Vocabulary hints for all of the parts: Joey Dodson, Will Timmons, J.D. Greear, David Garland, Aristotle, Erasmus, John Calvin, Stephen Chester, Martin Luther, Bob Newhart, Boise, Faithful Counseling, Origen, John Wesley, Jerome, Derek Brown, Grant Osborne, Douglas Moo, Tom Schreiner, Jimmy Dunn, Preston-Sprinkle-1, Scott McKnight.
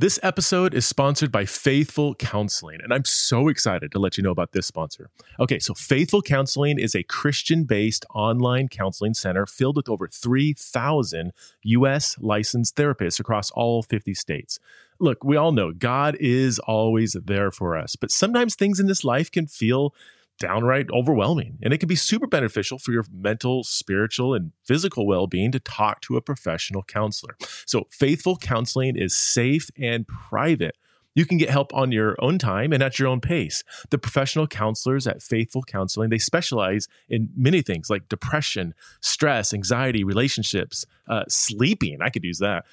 This episode is sponsored by Faithful Counseling, and I'm so excited to let you know about this sponsor. Okay, so Faithful Counseling is a Christian-based online counseling center filled with over 3,000 U.S. licensed therapists across all 50 states. Look, we all know God is always there for us, but sometimes things in this life can feel downright overwhelming, and it can be super beneficial for your mental, spiritual, and physical well-being to talk to a professional counselor. So Faithful Counseling is safe and private. You can get help on your own time and at your own pace. The professional counselors at Faithful Counseling, they specialize in many things like depression, stress, anxiety, relationships, sleeping, I could use that,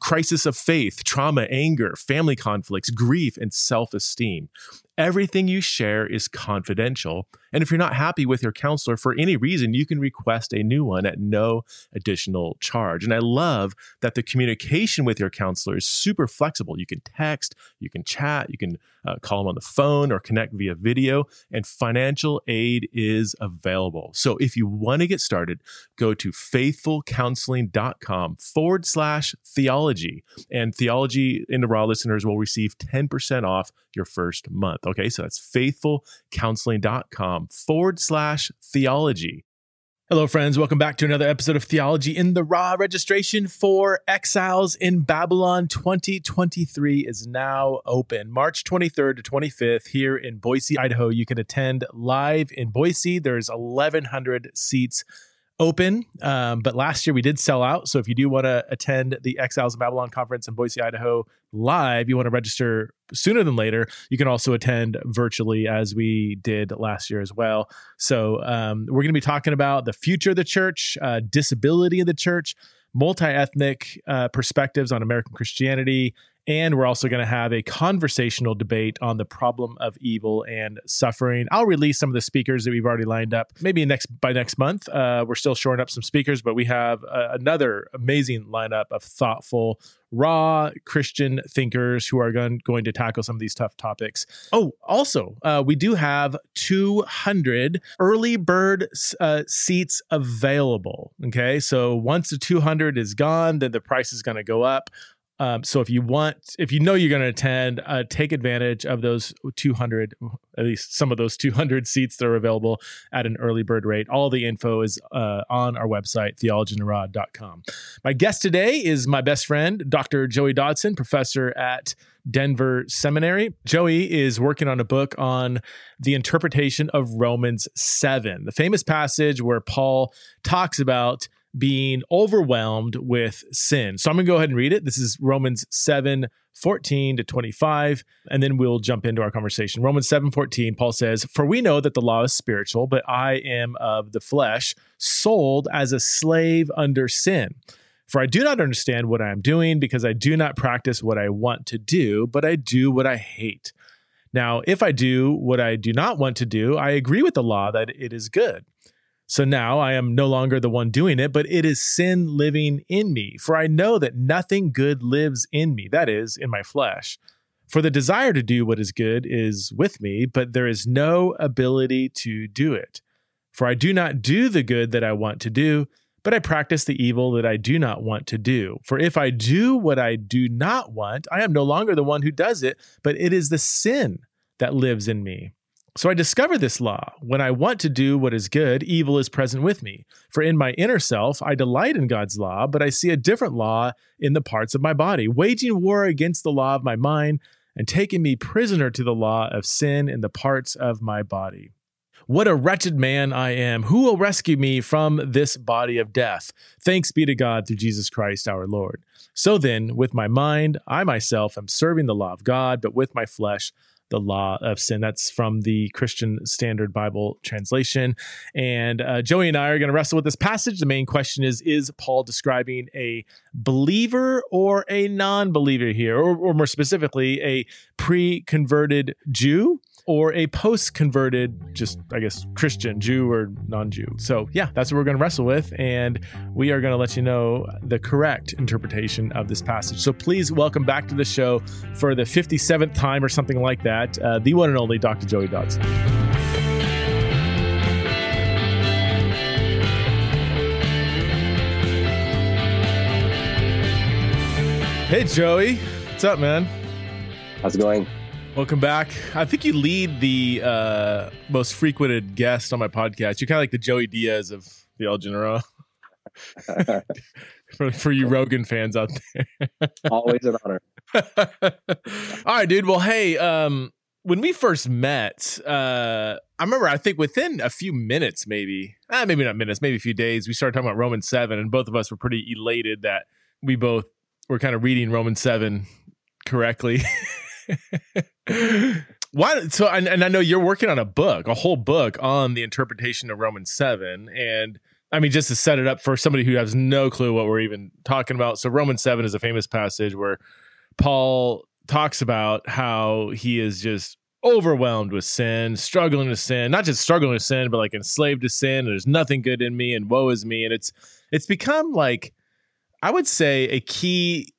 crisis of faith, trauma, anger, family conflicts, grief, and self-esteem. Everything you share is confidential, and if you're not happy with your counselor for any reason, you can request a new one at no additional charge. And I love that the communication with your counselor is super flexible. You can text, you can chat, you can call them on the phone or connect via video, and financial aid is available. So if you want to get started, go to faithfulcounseling.com/theology, and Theology in the Raw listeners will receive 10% off your first month. Okay, so that's faithfulcounseling.com/theology. Hello, friends. Welcome back to another episode of Theology in the Raw. Registration for Exiles in Babylon 2023 is now open. March 23rd to 25th here in Boise, Idaho. You can attend live in Boise. There's 1,100 seats open, but last year we did sell out. So if you do want to attend the Exiles in Babylon conference in Boise, Idaho live, you want to register sooner than later. You can also attend virtually as we did last year as well. So we're going to be talking about the future of the church, disability of the church, multi-ethnic perspectives on American Christianity, and we're also going to have a conversational debate on the problem of evil and suffering. I'll release some of the speakers that we've already lined up maybe by next month. We're still shoring up some speakers, but we have another amazing lineup of thoughtful, raw Christian thinkers who are going to tackle some of these tough topics. Oh, also, we do have 200 early bird seats available. Okay, so once the 200 is gone, then the price is going to go up. So if you know you're going to attend, take advantage of those 200, at least some of those 200 seats that are available at an early bird rate. All the info is on our website, theologyintheRaw.com. My guest today is my best friend, Dr. Joey Dodson, professor at Denver Seminary. Joey is working on a book on the interpretation of Romans 7, the famous passage where Paul talks about being overwhelmed with sin. So I'm going to go ahead and read it. This is Romans 7:14 to 25, and then we'll jump into our conversation. Romans 7:14, Paul says, "For we know that the law is spiritual, but I am of the flesh, sold as a slave under sin. For I do not understand what I am doing, because I do not practice what I want to do, but I do what I hate. Now, if I do what I do not want to do, I agree with the law that it is good. So now I am no longer the one doing it, but it is sin living in me. For I know that nothing good lives in me, that is, in my flesh. For the desire to do what is good is with me, but there is no ability to do it. For I do not do the good that I want to do, but I practice the evil that I do not want to do. For if I do what I do not want, I am no longer the one who does it, but it is the sin that lives in me. So I discover this law. When I want to do what is good, evil is present with me. For in my inner self, I delight in God's law, but I see a different law in the parts of my body, waging war against the law of my mind and taking me prisoner to the law of sin in the parts of my body. What a wretched man I am. Who will rescue me from this body of death? Thanks be to God through Jesus Christ our Lord. So then, with my mind, I myself am serving the law of God, but with my flesh, the law of sin." That's from the Christian Standard Bible translation. And Joey and I are going to wrestle with this passage. The main question is Paul describing a believer or a non-believer here? Or more specifically, a pre-converted Jew or a post-converted, just, I guess, Christian, Jew or non-Jew. So yeah, that's what we're going to wrestle with. And we are going to let you know the correct interpretation of this passage. So please welcome back to the show for the 57th time or something like that, the one and only Dr. Joey Dodson. Hey, Joey. What's up, man? How's it going? Welcome back. I think you lead the most frequented guest on my podcast. You're kind of like the Joey Diaz of Theology in the Raw. for you Rogan fans out there. Always an honor. All right, dude. Well, hey, when we first met, I remember, I think within a few minutes, maybe not minutes, maybe a few days, we started talking about Romans 7, and both of us were pretty elated that we both were kind of reading Romans 7 correctly. Why? So, and I know you're working on a whole book on the interpretation of Romans 7, and I mean, just to set it up for somebody who has no clue what we're even talking about. So Romans 7 is a famous passage where Paul talks about how he is just overwhelmed with sin, struggling with sin, not just struggling with sin, but like enslaved to sin. And there's nothing good in me, and woe is me. And it's become, like, I would say, a key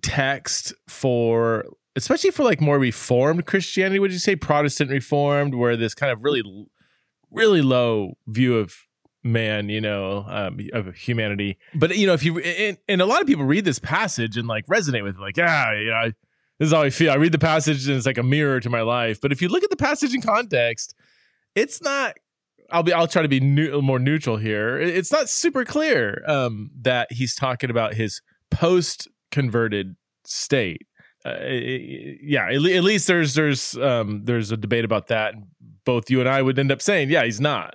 text for, especially for like more Reformed Christianity, would you say Protestant Reformed, where this kind of really, really low view of man, of humanity. But, if you, and a lot of people read this passage and like resonate with it, like, this is how I feel. I read the passage and it's like a mirror to my life. But if you look at the passage in context, it's not, I'll try to be more neutral here. It's not super clear that he's talking about his post-converted state. At least there's a debate about that. Both you and I would end up saying, he's not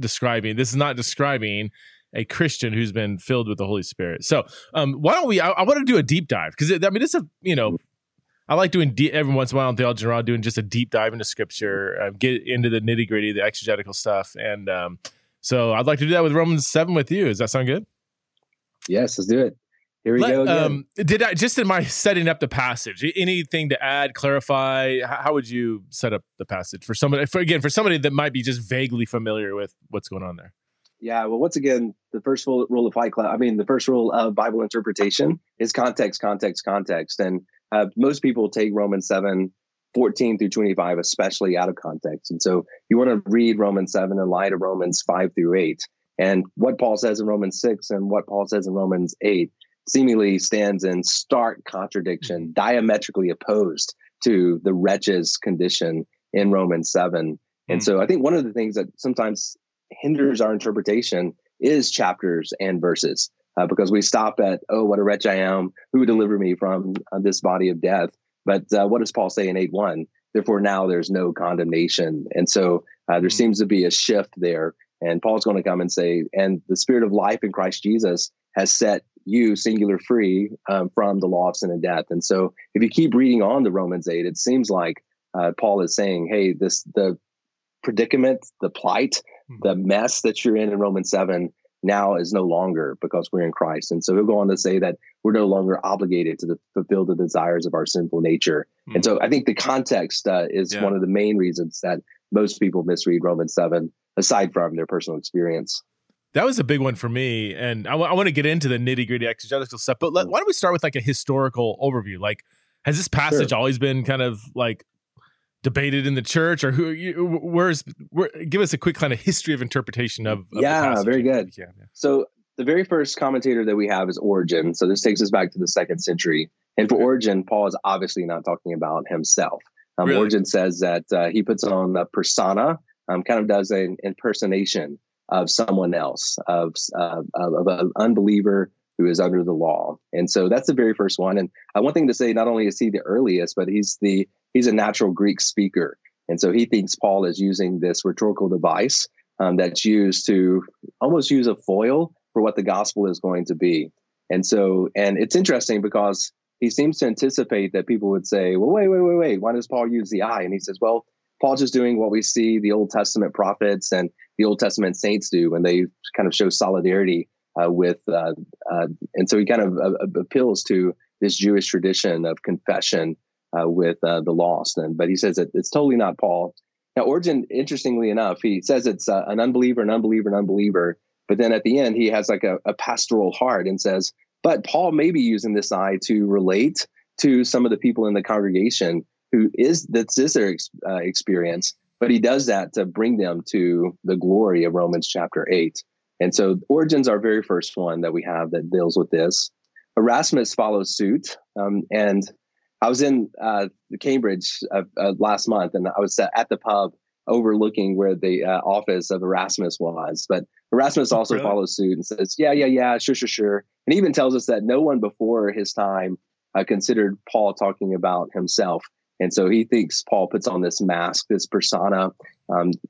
describing, this is not describing a Christian who's been filled with the Holy Spirit. So why don't we, I want to do a deep dive, because I like doing every once in a while on Theology in the Raw, doing just a deep dive into scripture, get into the nitty gritty, the exegetical stuff. And so I'd like to do that with Romans 7 with you. Does that sound good? Yes, let's do it. Here we go again. Did I just, in my setting up the passage, anything to add, clarify? How would you set up the passage for somebody? For somebody that might be just vaguely familiar with what's going on there. Yeah. Well, once again, the first rule of Bible interpretation is context, and most people take Romans 7:14 through 25, especially, out of context. And so you want to read Romans 7 in light of Romans 5 through 8, and what Paul says in Romans 6 and what Paul says in Romans 8. Seemingly stands in stark contradiction, diametrically opposed to the wretch's condition in Romans 7. And so I think one of the things that sometimes hinders our interpretation is chapters and verses, because we stop at, oh, what a wretch I am, who delivered me from this body of death. But what does Paul say in 8:1? Therefore, now there's no condemnation. And so there seems to be a shift there. And Paul's going to come and say, and the Spirit of life in Christ Jesus has set you, singular, free from the law of sin and death. And so if you keep reading on to Romans 8, it seems like Paul is saying, hey, the predicament, the plight, the mess that you're in Romans 7 now is no longer, because we're in Christ. And so he'll go on to say that we're no longer obligated to fulfill the desires of our sinful nature. And so I think the context is one of the main reasons that most people misread Romans 7, aside from their personal experience. That was a big one for me, and I want to get into the nitty-gritty exegetical stuff, but why don't we start with like a historical overview? Like, has this passage always been kind of like debated in the church, or give us a quick kind of history of interpretation of the passage. Very good. Yeah. So the very first commentator that we have is Origen, so this takes us back to the 2nd century, and for Origen, Paul is obviously not talking about himself. Really? Origen says that he puts on a persona, kind of does an impersonation of someone else, of an unbeliever who is under the law. And so that's the very first one. And one thing to say, not only is he the earliest, but he's a natural Greek speaker. And so he thinks Paul is using this rhetorical device that's used to almost use a foil for what the gospel is going to be. And so, and it's interesting because he seems to anticipate that people would say, well, wait, why does Paul use the I? And he says, well, Paul's just doing what we see the Old Testament prophets and the Old Testament saints do when they kind of show solidarity with, and so he kind of appeals to this Jewish tradition of confession with the lost. But he says that it's totally not Paul. Now, Origen, interestingly enough, he says it's an unbeliever, but then at the end he has like a pastoral heart and says, but Paul may be using this I to relate to some of the people in the congregation that's their experience, but he does that to bring them to the glory of Romans chapter 8. And so Origen's our very first one that we have that deals with this. Erasmus follows suit, and I was in Cambridge last month, and I was at the pub overlooking where the office of Erasmus was. But Erasmus also follows suit and says, yeah, sure. And he even tells us that no one before his time considered Paul talking about himself. And so he thinks Paul puts on this mask, this persona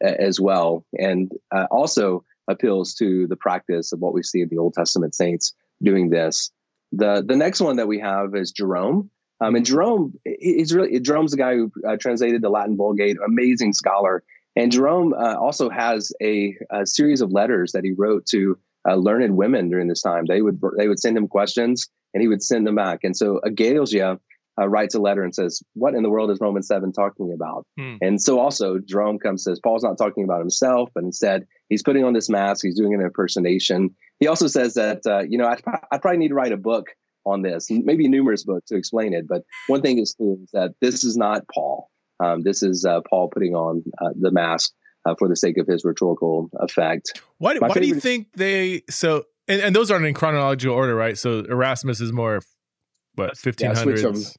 as well, and also appeals to the practice of what we see in the Old Testament saints doing this. The next one that we have is Jerome. And Jerome's the guy who translated the Latin Vulgate, amazing scholar. And Jerome also has a series of letters that he wrote to learned women during this time. They would send him questions, and he would send them back. And so Aglasia writes a letter and says, what in the world is Romans 7 talking about? And so also Jerome comes and says, Paul's not talking about himself, but instead he's putting on this mask. He's doing an impersonation. He also says that, I probably need to write a book on this, maybe numerous books to explain it. But one thing is clear is that this is not Paul. This is Paul putting on the mask for the sake of his rhetorical effect. Why do you think they, and those aren't in chronological order, right? So Erasmus is more, 1500s?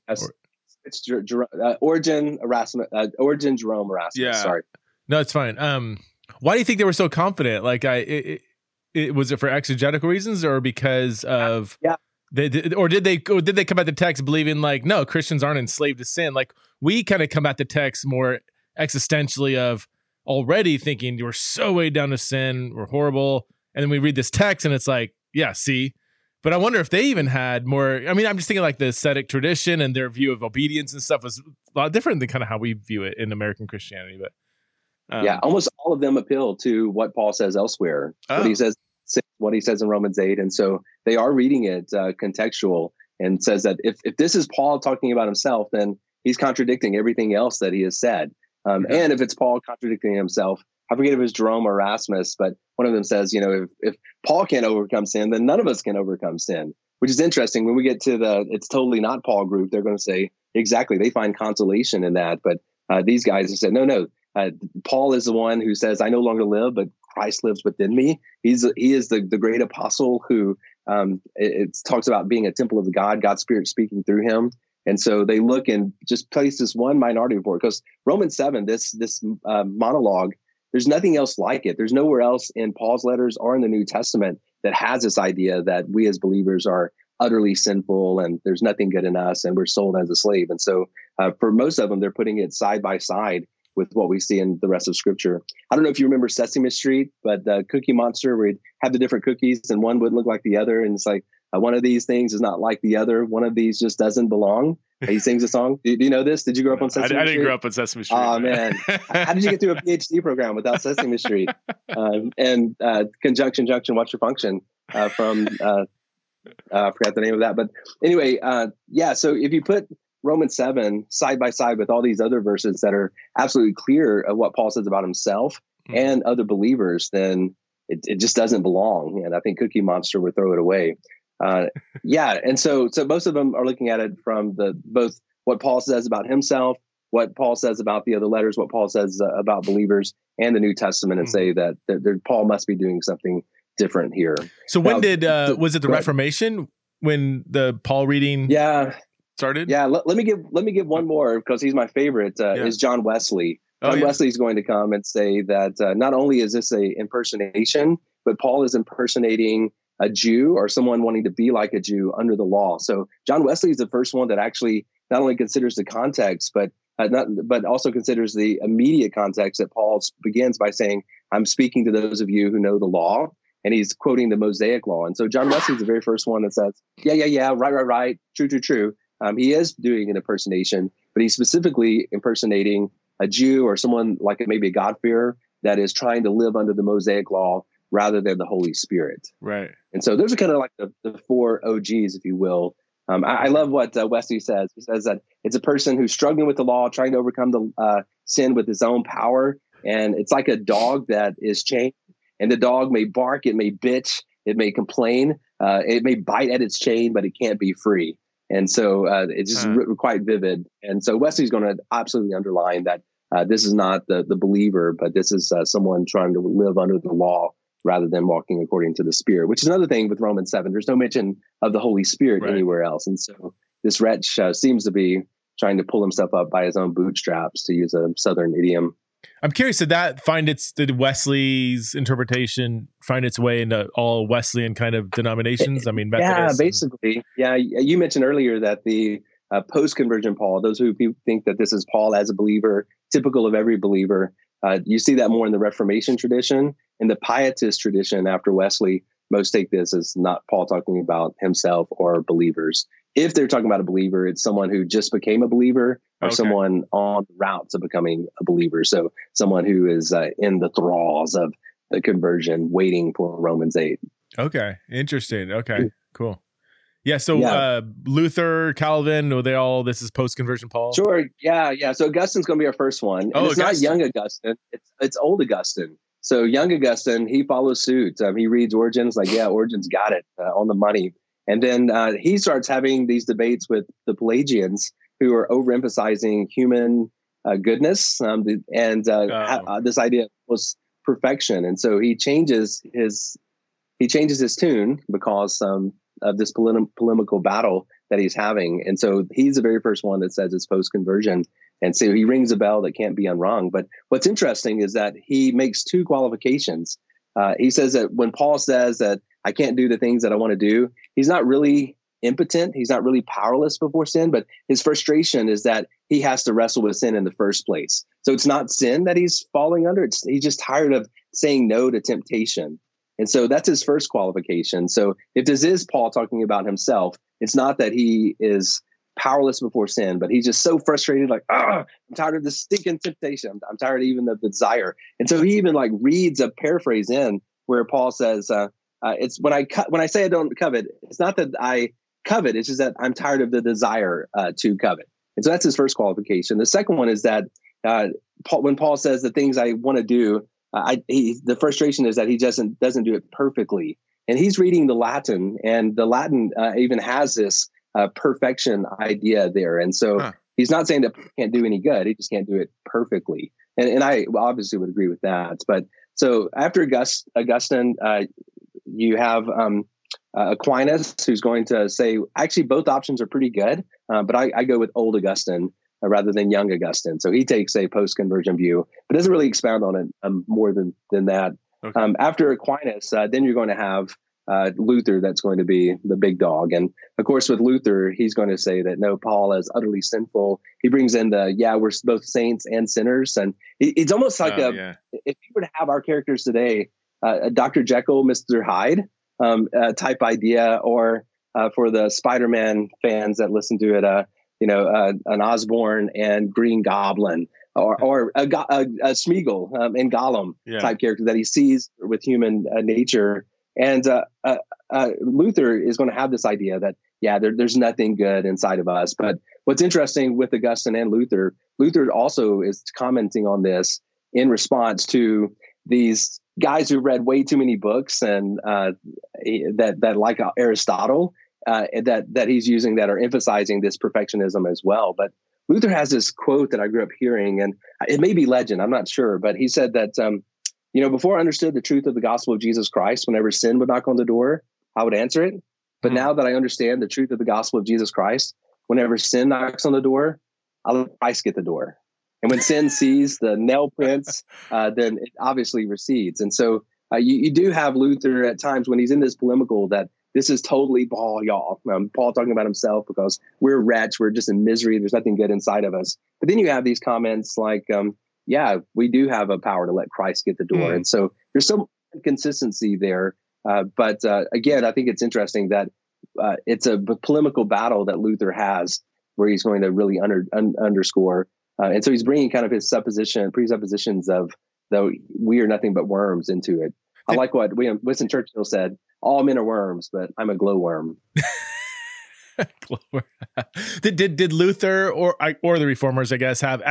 Yeah, Origen, Erasmus, Origen, Jerome, Erasmus. Yeah. Sorry. No, it's fine. Why do you think they were so confident? Like, was it for exegetical reasons or because of... Yeah. Did they come at the text believing like, no, Christians aren't enslaved to sin? Like we kind of come at the text more existentially of already thinking we're so weighed down to sin, we're horrible. And then we read this text and it's like, yeah, see, but I wonder if they even had more. I mean, I'm just thinking like the ascetic tradition and their view of obedience and stuff was a lot different than kind of how we view it in American Christianity. But yeah, almost all of them appeal to what Paul says elsewhere. Oh. What he says in Romans 8. And so they are reading it contextual and says that if this is Paul talking about himself, then he's contradicting everything else that he has said. And if it's Paul contradicting himself, I forget if it was Jerome or Erasmus, but one of them says, you know, if Paul can't overcome sin, then none of us can overcome sin, which is interesting. When we get to the it's totally not Paul group, they're going to say exactly. They find consolation in that. But these guys have said, no, Paul is the one who says, I no longer live, but Christ lives within me. He is the great apostle who it talks about being a temple of God, God's Spirit speaking through him. And so they look and just place this one minority report because Romans 7, this monologue, there's nothing else like it. There's nowhere else in Paul's letters or in the New Testament that has this idea that we as believers are utterly sinful and there's nothing good in us and we're sold as a slave. And so for most of them, they're putting it side by side with what we see in the rest of Scripture. I don't know if you remember Sesame Street, but the Cookie Monster, where he'd have the different cookies and one would look like the other. And it's like, one of these things is not like the other. One of these just doesn't belong. He sings a song. Do you know this? Did you grow up on Sesame Street? I didn't grow up on Sesame Street. Oh, man. How did you get through a PhD program without Sesame Street? And Conjunction, Junction, What's Your Function? I forgot the name of that. But anyway, so if you put Romans 7 side by side with all these other verses that are absolutely clear of what Paul says about himself and other believers, then it just doesn't belong. And I think Cookie Monster would throw it away. And so most of them are looking at it from both what Paul says about himself, what Paul says about the other letters, what Paul says about believers and the New Testament, and say that Paul must be doing something different here. So when was it the Reformation when the Paul reading? Yeah. Started? Yeah, let me give one more because he's my favorite. Is John Wesley. Wesley's going to come and say that not only is this a impersonation, but Paul is impersonating a Jew or someone wanting to be like a Jew under the law. So John Wesley is the first one that actually not only considers the context, but also considers the immediate context that Paul begins by saying, "I'm speaking to those of you who know the law." And he's quoting the Mosaic law. And so John Wesley's the very first one that says, "Yeah, right, true." He is doing an impersonation, but he's specifically impersonating a Jew or someone like maybe a God-fearer that is trying to live under the Mosaic law rather than the Holy Spirit. Right. And so those are kind of like the four OGs, if you will. I love what Wesley says. He says that it's a person who's struggling with the law, trying to overcome the sin with his own power. And it's like a dog that is chained, and the dog may bark, it may bitch, it may complain, it may bite at its chain, but it can't be free. And so it's just quite vivid. And so Wesley's going to absolutely underline that this is not the believer, but this is someone trying to live under the law rather than walking according to the Spirit, which is another thing with Romans 7. There's no mention of the Holy Spirit anywhere else. And so this wretch seems to be trying to pull himself up by his own bootstraps, to use a Southern idiom. I'm curious, did Wesley's interpretation find its way into all Wesleyan kind of denominations? I mean, Methodists. Yeah, basically. Yeah, you mentioned earlier that the post-conversion Paul, those who think that this is Paul as a believer, typical of every believer, you see that more in the Reformation tradition. In the Pietist tradition after Wesley, most take this as not Paul talking about himself or believers. If they're talking about a believer, it's someone who just became a believer, or someone on the route to becoming a believer. So someone who is in the thralls of the conversion, waiting for Romans 8. Okay. Interesting. Okay, cool. Yeah. So Luther, Calvin, are they all, this is post-conversion Paul? Sure. Yeah. Yeah. So Augustine's going to be our first one. And it's Augustine. Not young Augustine. It's old Augustine. So young Augustine, he follows suit. He reads Origen's like, yeah, Origen's got it on the money. And then he starts having these debates with the Pelagians, who are overemphasizing human goodness this idea was perfection. And so he changes his tune because of this polemical battle that he's having. And so he's the very first one that says it's post-conversion. And so he rings a bell that can't be unrung. But what's interesting is that he makes two qualifications. He says that when Paul says that I can't do the things that I want to do, he's not really impotent. He's not really powerless before sin, but his frustration is that he has to wrestle with sin in the first place. So it's not sin that he's falling under. He's just tired of saying no to temptation. And so that's his first qualification. So if this is Paul talking about himself, it's not that he is powerless before sin, but he's just so frustrated, like, I'm tired of this stinking temptation. I'm tired even of the desire. And so he even like reads a paraphrase in where Paul says, it's when I say I don't covet, it's not that I covet, it's just that I'm tired of the desire to covet. And so that's his first qualification. The second one is that when Paul says the things I want to do, the frustration is that he doesn't do it perfectly. And he's reading the Latin, and the Latin even has this perfection idea there. And so he's not saying that he can't do any good, he just can't do it perfectly. And I obviously would agree with that. But so after Augustine, you have Aquinas, who's going to say, actually, both options are pretty good, but I go with old Augustine rather than young Augustine. So he takes a post-conversion view, but doesn't really expound on it more than that. Okay. After Aquinas, then you're going to have Luther, that's going to be the big dog. And of course, with Luther, he's going to say that, no, Paul is utterly sinful. He brings in we're both saints and sinners. And it's almost like if you were to have our characters today, Dr. Jekyll, Mr. Hyde type idea, or for the Spider-Man fans that listen to it, an Osborn and Green Goblin, or a Smeagol and Gollum type character that he sees with human nature. And Luther is going to have this idea that, there's nothing good inside of us. But what's interesting with Augustine and Luther also is commenting on this in response to these guys who read way too many books and that like Aristotle, that he's using, that are emphasizing this perfectionism as well. But Luther has this quote that I grew up hearing, and it may be legend, I'm not sure, but he said that, before I understood the truth of the gospel of Jesus Christ, whenever sin would knock on the door, I would answer it. But now that I understand the truth of the gospel of Jesus Christ, whenever sin knocks on the door, I let Christ get the door. And when sin sees the nail prints, then it obviously recedes. And so you do have Luther at times when he's in this polemical that this is totally Paul, y'all. Paul talking about himself because we're wretched, we're just in misery, there's nothing good inside of us. But then you have these comments like, we do have a power to let Christ get the door. And so there's some inconsistency there. But again, I think it's interesting that it's a polemical battle that Luther has where he's going to really underscore. And so he's bringing kind of his presuppositions of though we are nothing but worms into it. I like what Winston Churchill said, all men are worms, but I'm a glowworm. Did Luther or the Reformers, I guess, have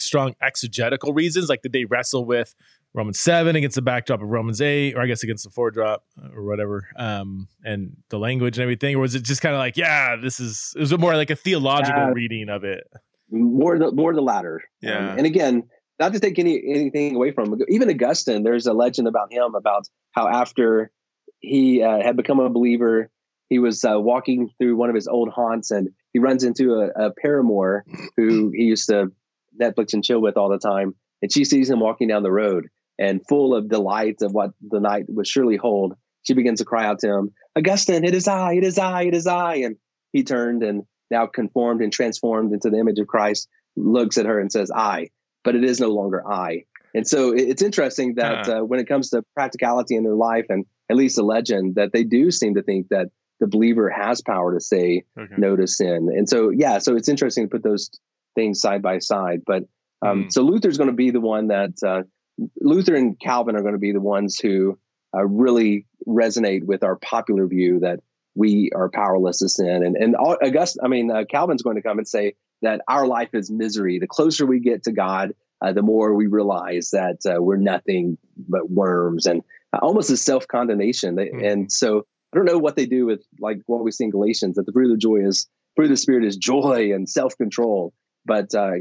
strong exegetical reasons? Like, did they wrestle with Romans 7 against the backdrop of Romans 8, or I guess against the foredrop or whatever, and the language and everything? Or was it just kind of like, it was more like a theological reading of it? More the latter. Yeah. And again, not to take anything away from him. Even Augustine, there's a legend about him, about how after he had become a believer, he was walking through one of his old haunts and he runs into a paramour who he used to Netflix and chill with all the time. And she sees him walking down the road, and full of delight of what the night would surely hold, she begins to cry out to him, "Augustine, it is I, it is I, it is I." And he turned and now conformed and transformed into the image of Christ, looks at her and says, "I," but it is no longer I. And so it's interesting that when it comes to practicality in their life, and at least the legend, that they do seem to think that the believer has power to say, okay, no to sin. And so, yeah, so it's interesting to put those things side by side. But so Luther's going to be the one that Luther and Calvin are going to be the ones who really resonate with our popular view that we are powerless to sin. And Calvin's going to come and say that our life is misery. The closer we get to God, the more we realize that we're nothing but worms, and almost a self-condemnation. And so I don't know what they do with like what we see in Galatians, that the fruit of joy is, fruit of the Spirit is joy and self-control. But so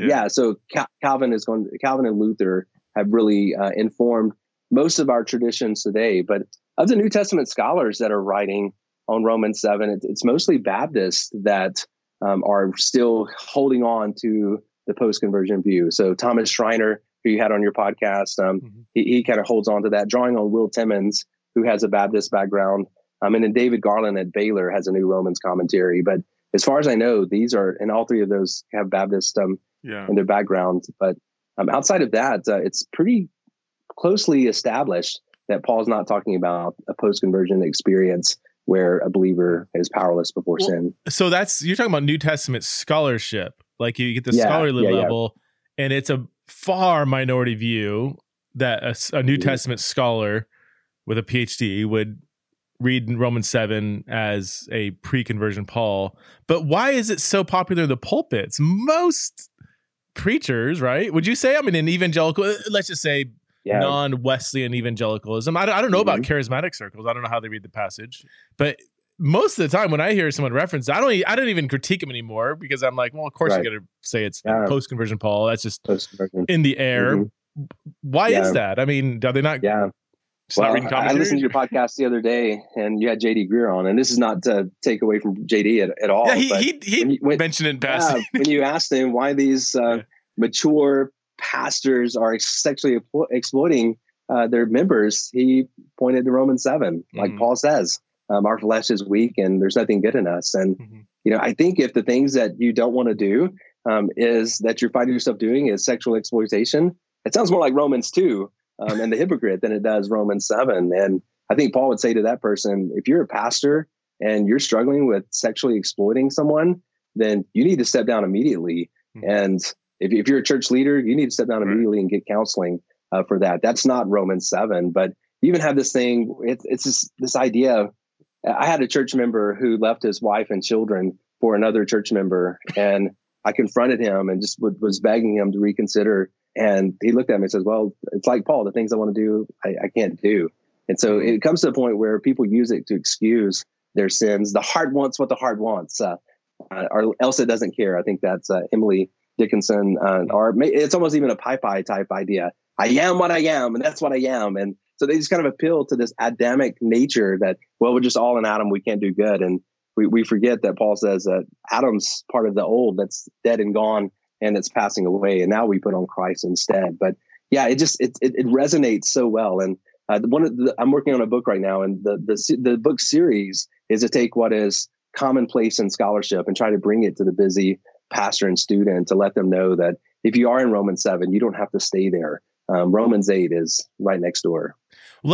Calvin and Luther have really informed most of our traditions today. But of the New Testament scholars that are writing on Romans 7, it's mostly Baptists that are still holding on to the post-conversion view. So Thomas Schreiner, who you had on your podcast, he kind of holds on to that, drawing on Will Timmons, who has a Baptist background. And then David Garland at Baylor has a new Romans commentary. But as far as I know, these are, and all three of those have Baptist in their background. But outside of that, it's pretty closely established that Paul's not talking about a post-conversion experience where a believer is powerless before sin. So you're talking about New Testament scholarship. Like you get the scholarly level, and it's a far minority view that a New Testament scholar with a PhD would read Romans 7 as a pre-conversion Paul. But why is it so popular in the pulpits? Most preachers, right? Would you say, I mean, an evangelical, let's just say non-Wesleyan evangelicalism. I don't know about charismatic circles. I don't know how they read the passage. But most of the time when I hear someone reference, I don't even critique them anymore, because I'm like, well, of course you're going to say it's post-conversion Paul. That's just in the air. Why is that? I mean, are they not... Yeah. Well, I listened to your podcast the other day, and you had J.D. Greear on, and this is not to take away from J.D. at all. Yeah, he mentioned in passing. When you asked him why these mature pastors are sexually exploiting their members, he pointed to Romans 7, like Paul says, our flesh is weak and there's nothing good in us. And, I think if the things that you don't want to do is that you're finding yourself doing is sexual exploitation, it sounds more like Romans 2. And the hypocrite than it does Romans 7. And I think Paul would say to that person, if you're a pastor and you're struggling with sexually exploiting someone, then you need to step down immediately. And if you're a church leader, you need to step down immediately and get counseling for that. That's not Romans 7. But you even have this thing, it's this idea of, I had a church member who left his wife and children for another church member. And I confronted him and just was begging him to reconsider. And he looked at me and says, well, it's like Paul, the things I want to do, I can't do. And so it comes to a point where people use it to excuse their sins. The heart wants what the heart wants, or else it doesn't care. I think that's Emily Dickinson, or it's almost even a Pi-Pi type idea. I am what I am, and that's what I am. And so they just kind of appeal to this Adamic nature that, well, we're just all in Adam, we can't do good. And we forget that Paul says that Adam's part of the old that's dead and gone, and it's passing away, and now we put on Christ instead. But yeah, it just it resonates so well. And I'm working on a book right now, and the book series is to take what is commonplace in scholarship and try to bring it to the busy pastor and student to let them know that if you are in Romans 7, you don't have to stay there. Romans 8 is right next door.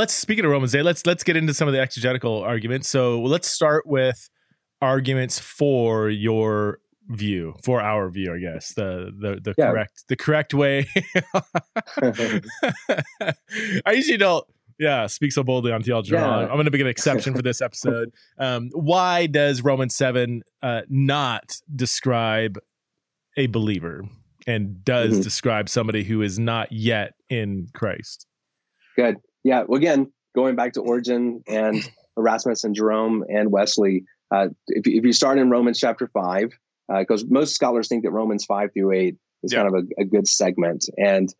Speaking of Romans 8, let's get into some of the exegetical arguments. So let's start with arguments for your view, for our view, I guess, the correct way. I usually don't speak so boldly on theology. Yeah. I'm gonna make an exception for this episode. Why does Romans 7 not describe a believer and does describe somebody who is not yet in Christ? Good. Yeah, well, again, going back to Origen and Erasmus and Jerome and Wesley, if you start in Romans chapter 5, because most scholars think that Romans 5-8 is kind of a good segment. And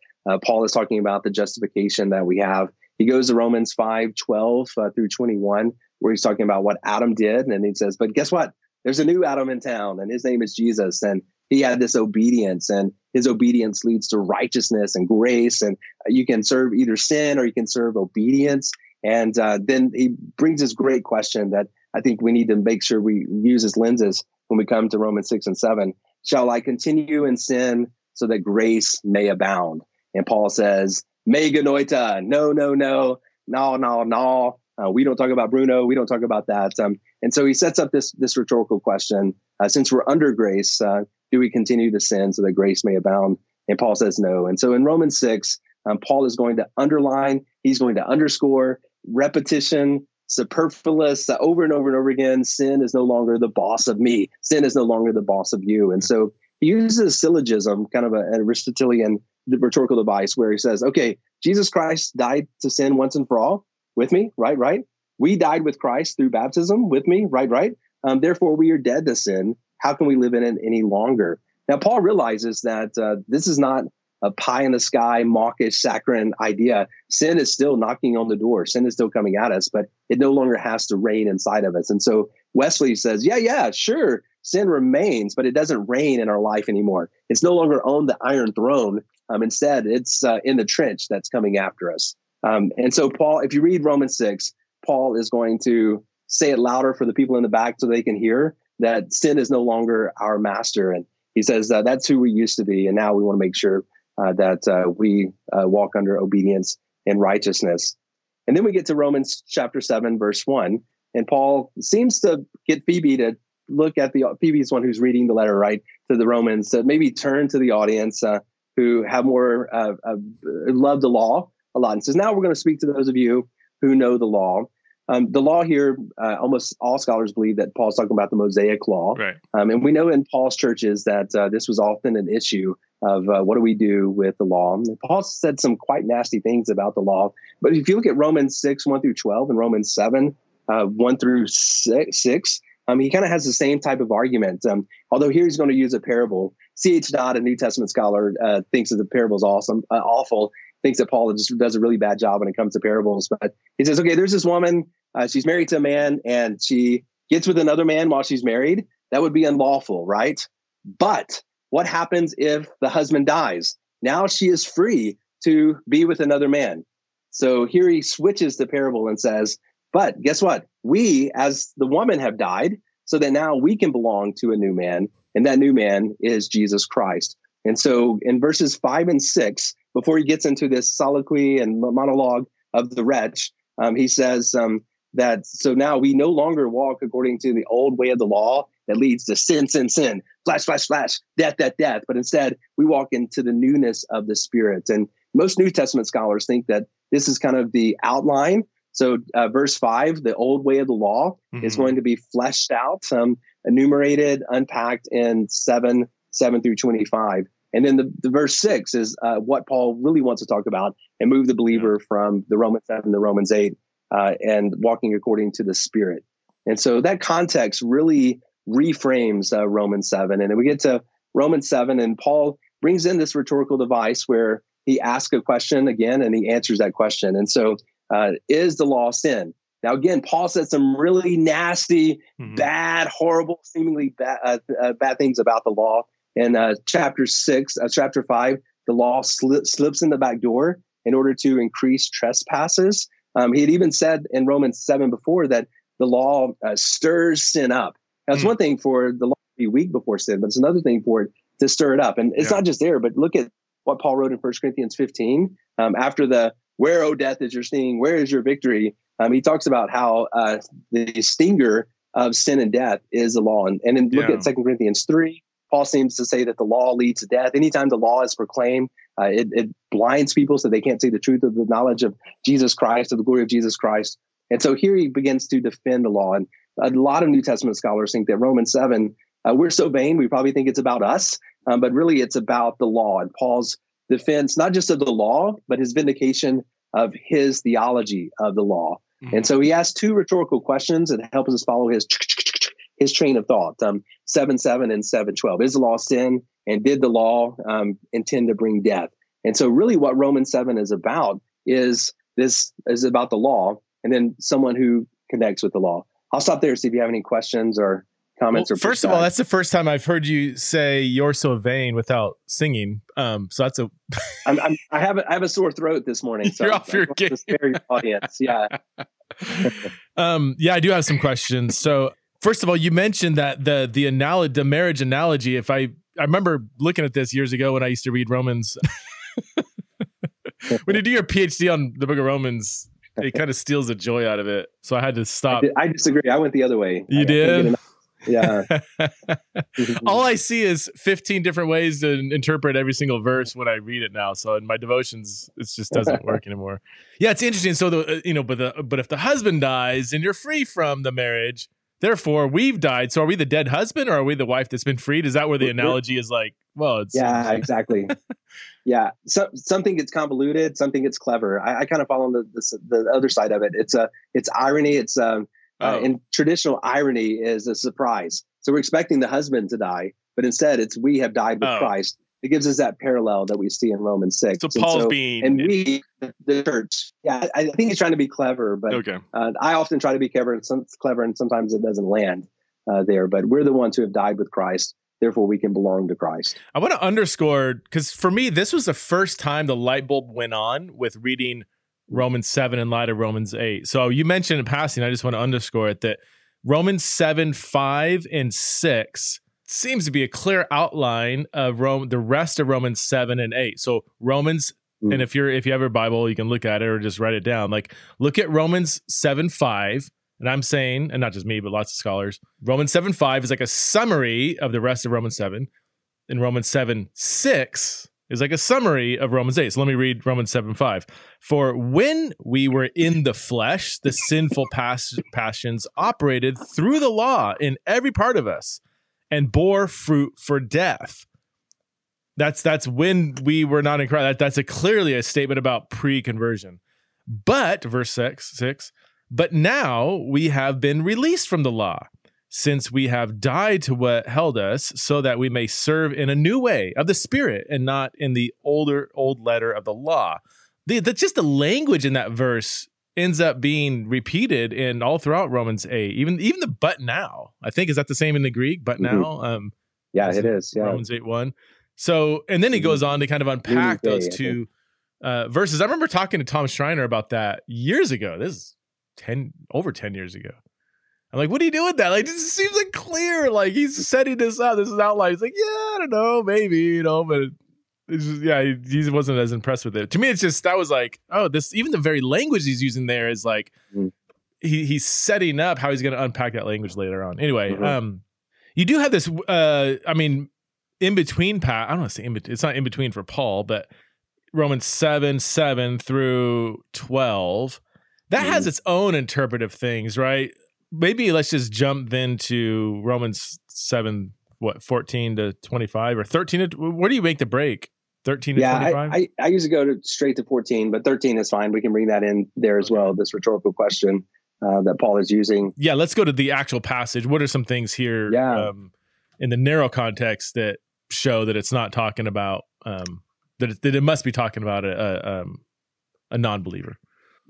Paul is talking about the justification that we have. He goes to Romans 5:12 through 21, where he's talking about what Adam did. And then he says, but guess what? there's a new Adam in town, and his name is Jesus. And he had this obedience, and his obedience leads to righteousness and grace. And you can serve either sin or you can serve obedience. And then he brings this great question that I think we need to make sure we use as lenses when we come to Romans 6 and 7. Shall I continue in sin so that grace may abound? And Paul says, meganoita, no. We don't talk about Bruno. We don't talk about that. And so he sets up this rhetorical question. Since we're under grace, do we continue to sin so that grace may abound? And Paul says no. And so in Romans 6, Paul is going to underline, he's going to underscore, repetition, superfluous, over and over and over again, sin is no longer the boss of me. Sin is no longer the boss of you. And so he uses syllogism, kind of an Aristotelian rhetorical device, where he says, okay, Jesus Christ died to sin once and for all. With me? Right. We died with Christ through baptism. With me? Right. Therefore, we are dead to sin. How can we live in it any longer? Now, Paul realizes that this is not a pie in the sky, mawkish, saccharine idea. Sin is still knocking on the door. Sin is still coming at us, but it no longer has to reign inside of us. And so Wesley says, yeah, sure. Sin remains, but it doesn't reign in our life anymore. It's no longer on the iron throne. Instead, it's in the trench that's coming after us. And so Paul, if you read Romans 6, Paul is going to say it louder for the people in the back so they can hear that sin is no longer our master. And he says that's who we used to be. And now we want to make sure that we walk under obedience and righteousness. And then we get to Romans chapter 7, verse 1. And Paul seems to get Phoebe to look at Phoebe's one who's reading the letter, right, to the Romans, to maybe turn to the audience who have more love the law a lot, and says, now we're going to speak to those of you who know the law. The law here, almost all scholars believe that Paul's talking about the Mosaic law. Right. And we know in Paul's churches that this was often an issue of what do we do with the law? And Paul said some quite nasty things about the law. But if you look at Romans 6, 1 through 12, and Romans 7, 1 through 6, he kind of has the same type of argument. Although here he's going to use a parable. C.H. Dodd, a New Testament scholar, thinks that the parable is awful. Thinks that Paul just does a really bad job when it comes to parables. But he says, okay, there's this woman. She's married to a man, and she gets with another man while she's married. That would be unlawful, right? But what happens if the husband dies? Now she is free to be with another man. So here he switches the parable and says, but guess what? We, as the woman, have died, so that now we can belong to a new man, and that new man is Jesus Christ. And so in verses 5 and 6, before he gets into this soliloquy and monologue of the wretch, he says that, so now we no longer walk according to the old way of the law that leads to sin, flash, death. But instead, we walk into the newness of the Spirit. And most New Testament scholars think that this is kind of the outline. So verse 5, the old way of the law, is going to be fleshed out, enumerated, unpacked in 7 through 25. And then the verse 6 is what Paul really wants to talk about and move the believer from the Romans 7 to Romans 8 and walking according to the Spirit. And so that context really reframes Romans 7. And then we get to Romans 7, and Paul brings in this rhetorical device where he asks a question again, and he answers that question. And so is the law sin? Now, again, Paul said some really nasty, bad, horrible, seemingly bad things about the law. In chapter 5, the law slips in the back door in order to increase trespasses. He had even said in Romans 7 before that the law stirs sin up. Now, it's one thing for the law to be weak before sin, but it's another thing for it to stir it up. And it's not just there, but look at what Paul wrote in 1 Corinthians 15. After the, where, O death, is your sting? Where is your victory? He talks about how the stinger of sin and death is the law. And then look at 2 Corinthians 3. Paul seems to say that the law leads to death. Anytime the law is proclaimed, it blinds people so they can't see the truth of the knowledge of Jesus Christ, of the glory of Jesus Christ. And so here he begins to defend the law. And a lot of New Testament scholars think that Romans 7, we're so vain, we probably think it's about us, but really it's about the law. And Paul's defense, not just of the law, but his vindication of his theology of the law. And so he asks two rhetorical questions that helps us follow his train of thought, 7:7 and 7:12. Is the law sin? And did the law intend to bring death? And so really what Romans 7 is about is about the law and then someone who connects with the law. I'll stop there, see if you have any questions or comments. Well, first of all, that's the first time I've heard you say "you're so vain" without singing. So that's a. I have a sore throat this morning. So you're off your game. To spare your audience, yeah. Yeah, I do have some questions. So first of all, you mentioned that the marriage analogy. If I remember looking at this years ago when I used to read Romans. When you do your PhD on the Book of Romans, it kind of steals the joy out of it. So I had to stop. I disagree. I went the other way. You did? Yeah. All I see is 15 different ways to interpret every single verse when I read it now. So in my devotions, it just doesn't work anymore. Yeah, it's interesting. So but if the husband dies and you're free from the marriage, therefore we've died. So are we the dead husband or are we the wife that's been freed? Is that where the analogy is like? Well, it's yeah, exactly. Yeah. So something gets convoluted, something gets clever. I kind of fall on the other side of it. It's irony. It's, and traditional irony is a surprise. So we're expecting the husband to die, but instead it's, we have died with Christ. It gives us that parallel that we see in Romans 6. So Paul's being... And we, the church, yeah, I think he's trying to be clever, but okay. I often try to be clever and sometimes it doesn't land there, but we're the ones who have died with Christ. Therefore, we can belong to Christ. I want to underscore, because for me, this was the first time the light bulb went on with reading Romans 7 in light of Romans 8. So you mentioned in passing, I just want to underscore it, that Romans 7, 5, and 6 seems to be a clear outline of the rest of Romans 7 and 8. So Romans, and if you have your Bible, you can look at it or just write it down. Like, look at Romans 7, 5. And I'm saying, and not just me, but lots of scholars, Romans 7:5 is like a summary of the rest of Romans 7. And Romans 7:6 is like a summary of Romans 8. So let me read Romans 7:5. For when we were in the flesh, the sinful passions operated through the law in every part of us and bore fruit for death. That's when we were not in Christ. That's clearly a statement about pre-conversion. But, verse 6, but now we have been released from the law, since we have died to what held us, so that we may serve in a new way of the Spirit and not in the old letter of the law. Just the language in that verse ends up being repeated in all throughout Romans 8. Even the "but now," I think, is that the same in the Greek? But now, yeah, it is. Yeah. Romans 8:1. So, and then he goes on to kind of unpack those two verses. I remember talking to Tom Schreiner about that years ago. This is over 10 years ago. I'm like, what do you do with that? Like, this seems like clear. Like, he's setting this up. This is outline. He's like, yeah, I don't know, maybe, but it's just, yeah, he wasn't as impressed with it. To me, it's just, that was like, oh, this, even the very language he's using there is like, he's setting up how he's going to unpack that language later on. Anyway, you do have this, in between, I don't want to say, it's not in between for Paul, but Romans 7:7 through 12, that has its own interpretive things, right? Maybe let's just jump then to Romans 7, 14 to 25 or 13? Where do you make the break? 13 to 25? I usually go straight to 14, but 13 is fine. We can bring that in there as well, this rhetorical question that Paul is using. Yeah, let's go to the actual passage. What are some things here in the narrow context that show that it's not talking about, that it must be talking about a non-believer?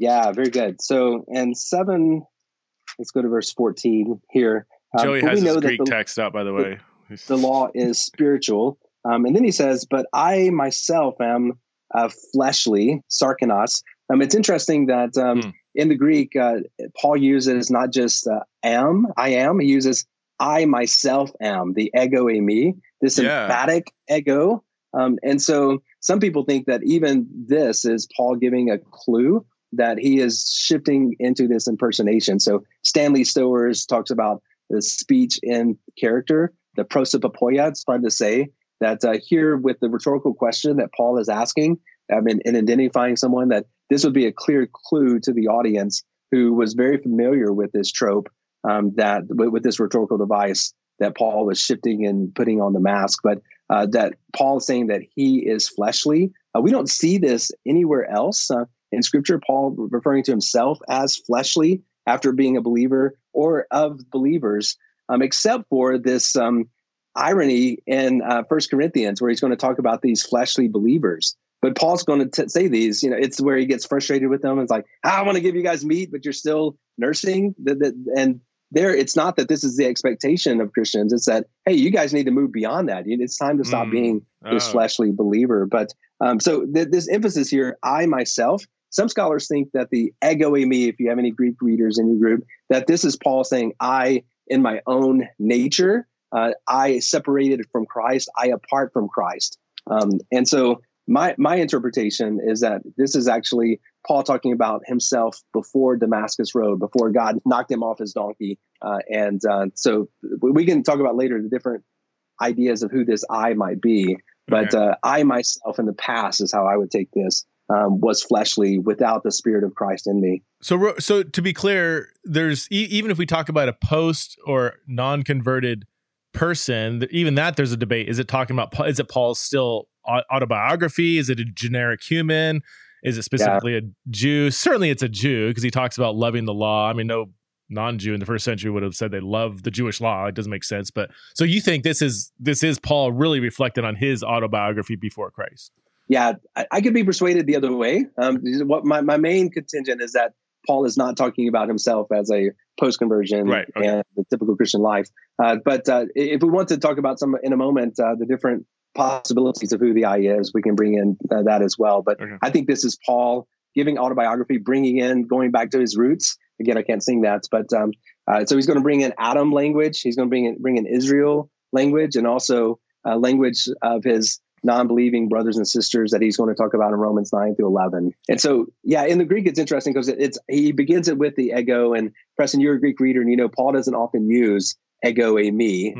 Yeah, very good. So, and 7, let's go to verse 14 here. Joey has his Greek text out, by the way. The law is spiritual. And then he says, but I myself am fleshly, sarkanos. It's interesting that in the Greek, Paul uses not just I am. He uses I myself am, the ego e me, this emphatic ego. And so some people think that even this is Paul giving a clue that he is shifting into this impersonation. So Stanley Stowers talks about the speech in character, the prosopopoia. It's hard to say that here with the rhetorical question that Paul is asking, in identifying someone, that this would be a clear clue to the audience who was very familiar with this trope, that with this rhetorical device that Paul was shifting and putting on the mask, but that Paul is saying that he is fleshly. We don't see this anywhere else. In Scripture, Paul referring to himself as fleshly after being a believer or of believers, except for this irony in 1 Corinthians where he's going to talk about these fleshly believers. But Paul's going to say these, it's where he gets frustrated with them. It's like, I want to give you guys meat, but you're still nursing. And there, it's not that this is the expectation of Christians. It's that, hey, you guys need to move beyond that. It's time to stop being this fleshly believer. But so this emphasis here, I myself, some scholars think that the egoe me, if you have any Greek readers in your group, that this is Paul saying, I, in my own nature, I separated from Christ, I apart from Christ. And so my interpretation is that this is actually Paul talking about himself before Damascus Road, before God knocked him off his donkey. So we can talk about later the different ideas of who this I might be. But I myself in the past is how I would take this. Was fleshly without the Spirit of Christ in me. So to be clear, there's even if we talk about a post or non-converted person, even that there's a debate. Is it talking about, is it Paul's still autobiography? Is it a generic human? Is it specifically a Jew? Certainly it's a Jew because he talks about loving the law. I mean, no non-Jew in the first century would have said they love the Jewish law. It doesn't make sense. But so you think this is Paul really reflected on his autobiography before Christ? Yeah, I could be persuaded the other way. What my main contingent is that Paul is not talking about himself as a post-conversion and the typical Christian life. But if we want to talk about some in a moment, the different possibilities of who the I is, we can bring in that as well. But I think this is Paul giving autobiography, bringing in, going back to his roots. Again, I can't sing that. But so he's going to bring in Adam language. He's going to bring in Israel language and also language of his non-believing brothers and sisters that he's going to talk about in Romans 9 through 11. And so, yeah, in the Greek, it's interesting because he begins it with the ego. And Preston, you're a Greek reader, and you know Paul doesn't often use ego, a me,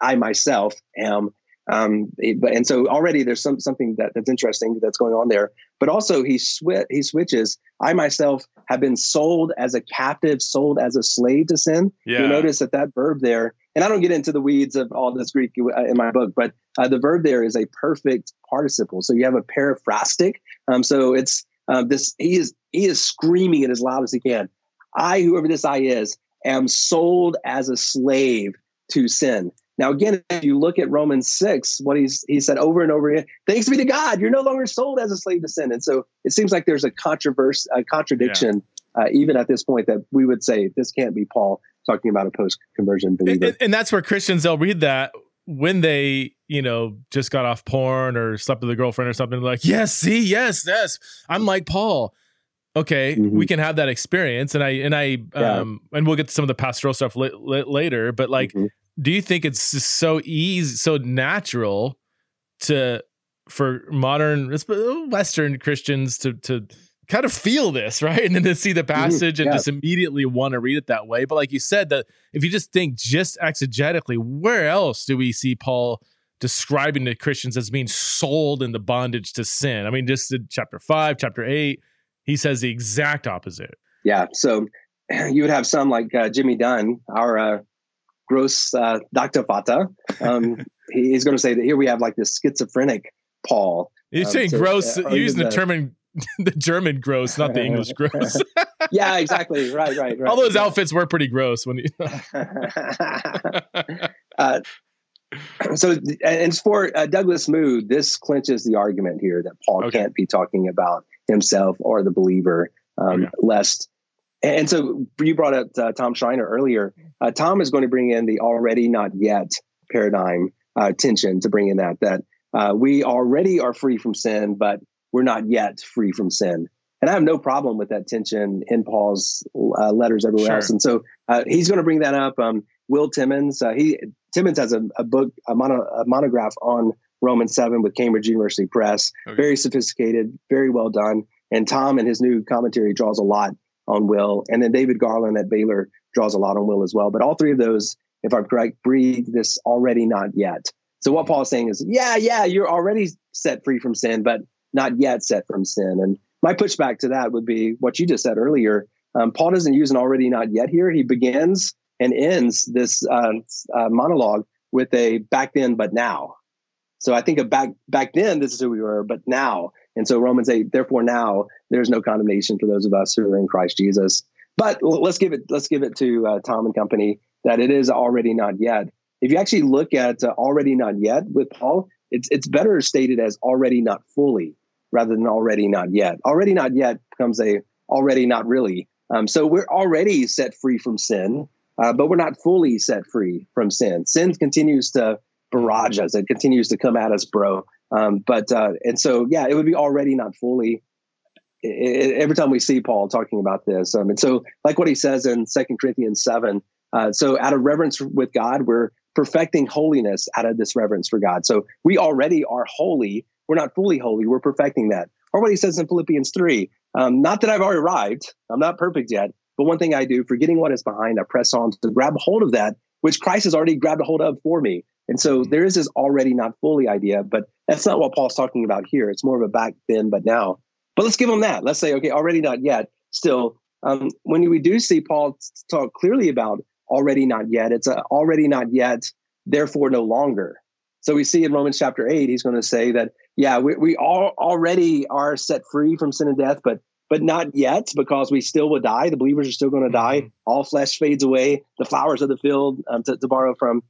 I myself am. And so already there's something that's interesting that's going on there. But also he switches. I myself have been sold as a captive, sold as a slave to sin. Yeah. You'll notice that verb there, and I don't get into the weeds of all this Greek in my book, but the verb there is a perfect participle. So you have a periphrastic. So it's this. He is screaming it as loud as he can. I, whoever this I is, am sold as a slave to sin. Now, again, if you look at Romans 6, what he said over and over again, thanks be to God, you're no longer sold as a slave to sin. And so it seems like there's a contradiction, even at this point, that we would say this can't be Paul talking about a post-conversion believer. And that's where Christians, they'll read that when they, just got off porn or slept with a girlfriend or something, like, yes, I'm like Paul. Okay, we can have that experience. And we'll get to some of the pastoral stuff later, but like, do you think it's just so easy, so natural for modern Western Christians to kind of feel this, right? And then to see the passage and just immediately want to read it that way. But like you said, that if you just think just exegetically, where else do we see Paul describing the Christians as being sold into bondage to sin? I mean, just in chapter 5, chapter 8, he says the exact opposite. Yeah, so you would have some like Jimmy Dunn, our gross Dr. Fata. He's going to say that here we have like this schizophrenic Paul. You're saying gross, you're using the term, the German gross, not the English gross. Yeah, exactly. Right. All those outfits were pretty gross. And for Douglas Moo, this clinches the argument here that Paul can't be talking about himself or the believer, lest. And so you brought up Tom Schreiner earlier. Tom is going to bring in the already not yet paradigm tension to bring in that we already are free from sin, but we're not yet free from sin. And I have no problem with that tension in Paul's letters everywhere else. And so he's going to bring that up. Will Timmons, Timmons has a monograph on Romans 7 with Cambridge University Press. Okay. Very sophisticated, very well done. And Tom in his new commentary draws a lot on Will. And then David Garland at Baylor draws a lot on Will as well. But all three of those, if I'm correct, breathe this already not yet. So what Paul's saying is, you're already set free from sin, but not yet set from sin. And my pushback to that would be what you just said earlier. Paul doesn't use an already not yet here. He begins and ends this monologue with a back then, but now. So I think back then, this is who we were, but now. And so Romans 8, therefore now there's no condemnation for those of us who are in Christ Jesus. But let's give it to Tom and company that it is already not yet. If you actually look at already not yet with Paul, it's better stated as already not fully rather than already not yet. Already not yet becomes a already not really. So we're already set free from sin. But we're not fully set free from sin. Sin continues to barrage us. It continues to come at us, bro. And so, it would be already not fully. Every time we see Paul talking about this. And so like what he says in 2 Corinthians 7, so out of reverence with God, we're perfecting holiness out of this reverence for God. So we already are holy. We're not fully holy. We're perfecting that. Or what he says in Philippians 3, not that I've already arrived. I'm not perfect yet. But one thing I do, forgetting what is behind, I press on to grab hold of that, which Christ has already grabbed a hold of for me. And so there is this already not fully idea, but that's not what Paul's talking about here. It's more of a back then, but now. But let's give him that. Let's say, okay, already not yet. Still, when we do see Paul talk clearly about already not yet, it's a already not yet, therefore no longer. So we see in Romans chapter 8, he's going to say that, yeah, we all already are set free from sin and death, but not yet, because we still will die. The believers are still going to die. All flesh fades away. The flowers of the field, to borrow from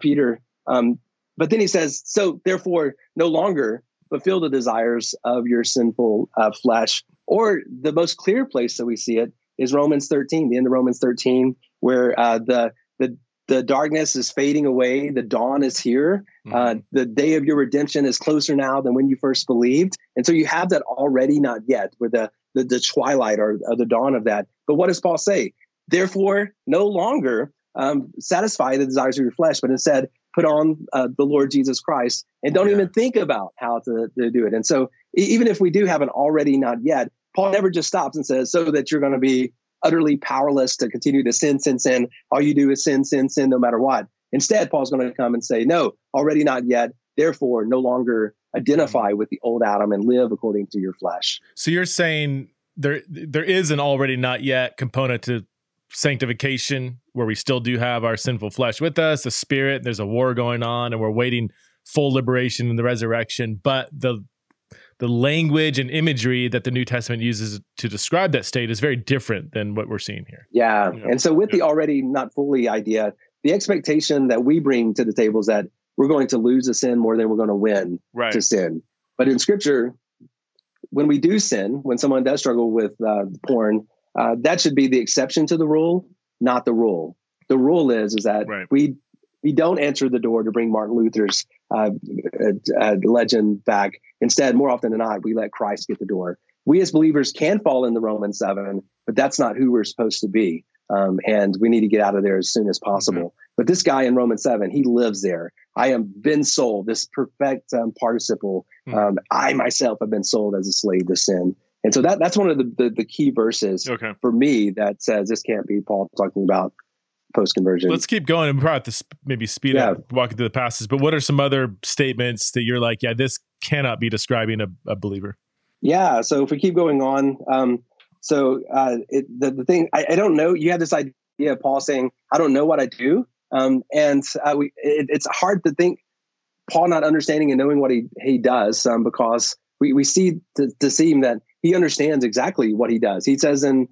Peter. But then he says, so therefore no longer fulfill the desires of your sinful flesh. Or the most clear place that we see it is Romans 13, the end of Romans 13, where the darkness is fading away. The dawn is here. The day of your redemption is closer now than when you first believed. And so you have that already not yet, with the twilight or the dawn of that. But what does Paul say? Therefore, no longer satisfy the desires of your flesh, but instead put on the Lord Jesus Christ, and don't even think about how to do it. And so even if we do have an already not yet, Paul never just stops and says, so that you're going to be utterly powerless to continue to sin. All you do is sin, no matter what. Instead, Paul's going to come and say, no, already not yet. Therefore, no longer identify with the old Adam and live according to your flesh. So you're saying there is an already not yet component to sanctification, where we still do have our sinful flesh with us, the spirit, there's a war going on, and we're waiting full liberation in the resurrection. But the language and imagery that the New Testament uses to describe that state is very different than what we're seeing here. Yeah. You know, and so with the already not fully idea, the expectation that we bring to the table is that we're going to lose to sin more than we're going to win to sin. But in Scripture, when we do sin, when someone does struggle with porn, that should be the exception to the rule, not the rule. The rule is that we don't enter the door to bring Martin Luther's legend back. Instead, more often than not, we let Christ get the door. We as believers can fall into Romans 7, but that's not who we're supposed to be. And we need to get out of there as soon as possible. But this guy in Romans 7, he lives there. I am been sold, this perfect participle. I myself have been sold as a slave to sin. And so that's one of the key verses for me that says this can't be Paul talking about post-conversion. Let's keep going, and probably have to maybe speed up, walking through the passages. But what are some other statements that you're like, yeah, this cannot be describing a believer? Yeah, so if we keep going on, the thing, I don't know, you have this idea of Paul saying, I don't know what I do. It's hard to think Paul not understanding and knowing what he does, because we see to see him that he understands exactly what he does. He says in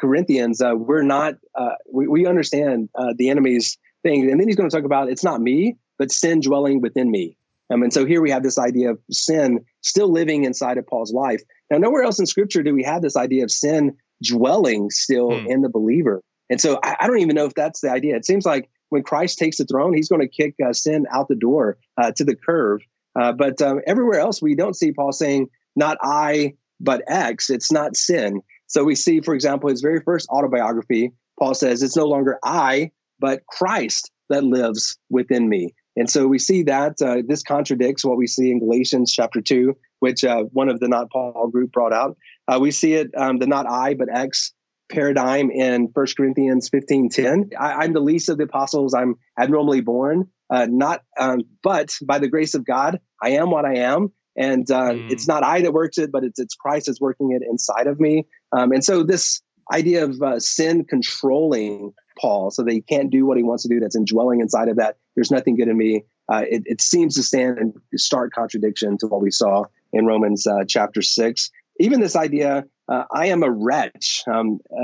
Corinthians, we understand the enemy's thing. And then he's going to talk about, it's not me, but sin dwelling within me. And so here we have this idea of sin still living inside of Paul's life. Now, nowhere else in Scripture do we have this idea of sin dwelling still in the believer. And so I don't even know if that's the idea. It seems like when Christ takes the throne, he's going to kick sin out the door to the curve. But everywhere else, we don't see Paul saying, not I, but X. It's not sin. So we see, for example, his very first autobiography, Paul says, it's no longer I, but Christ that lives within me. And so we see that this contradicts what we see in Galatians chapter 2, which one of the not Paul group brought out. We see it, the not I, but X paradigm in 1 Corinthians 15:10. I'm the least of the apostles. I'm abnormally born, but by the grace of God, I am what I am. And it's not I that works it, but it's Christ that's working it inside of me. And so this idea of sin controlling Paul so that he can't do what he wants to do, that's indwelling inside of that, there's nothing good in me. It seems to stand in stark contradiction to what we saw in Romans chapter 6. Even this idea, I am a wretch.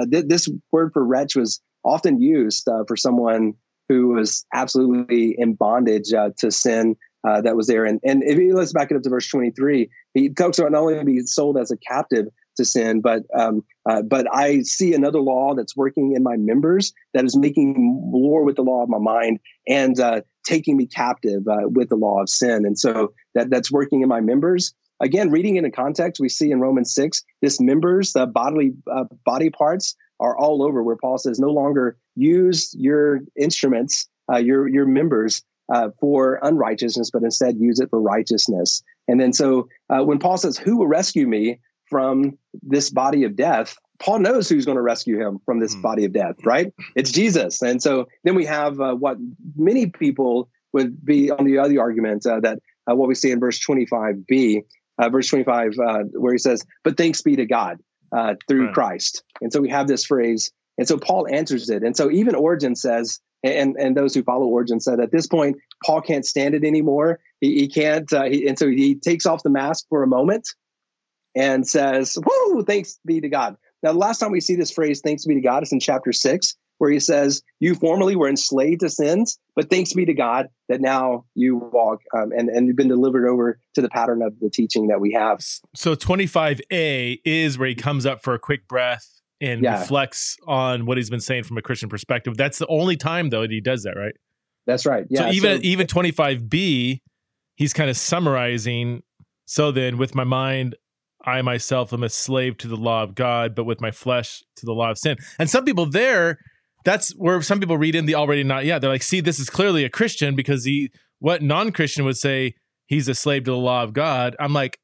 This word for wretch was often used for someone who was absolutely in bondage to sin. That was there. And if he looks back it up to verse 23, he talks about not only being sold as a captive to sin, but I see another law that's working in my members that is making war with the law of my mind and taking me captive with the law of sin. And so that's working in my members. Again, reading it in context, we see in Romans 6, this members, the body parts are all over, where Paul says, no longer use your instruments, your members for unrighteousness, but instead use it for righteousness. And then so when Paul says, who will rescue me from this body of death, Paul knows who's going to rescue him from this body of death, right? It's Jesus. And so then we have what many people would be on the other argument that what we see in verse 25b, verse 25, where he says, but thanks be to God through Christ. And so we have this phrase. And so Paul answers it. And so even Origen says, and those who follow Origen said, at this point, Paul can't stand it anymore. He can't. And so he takes off the mask for a moment and says, whoo, thanks be to God. Now, the last time we see this phrase, thanks be to God, is in chapter 6, where he says, you formerly were enslaved to sins, but thanks be to God that now you walk and you've been delivered over to the pattern of the teaching that we have. So 25a is where he comes up for a quick breath and reflects on what he's been saying from a Christian perspective. That's the only time, though, that he does that, right? That's right. Yeah. So even 25b, he's kind of summarizing, so then with my mind, I myself am a slave to the law of God, but with my flesh to the law of sin. And some people there, that's where some people read in the already not yet. They're like, see, this is clearly a Christian, because what non-Christian would say, he's a slave to the law of God. I'm like,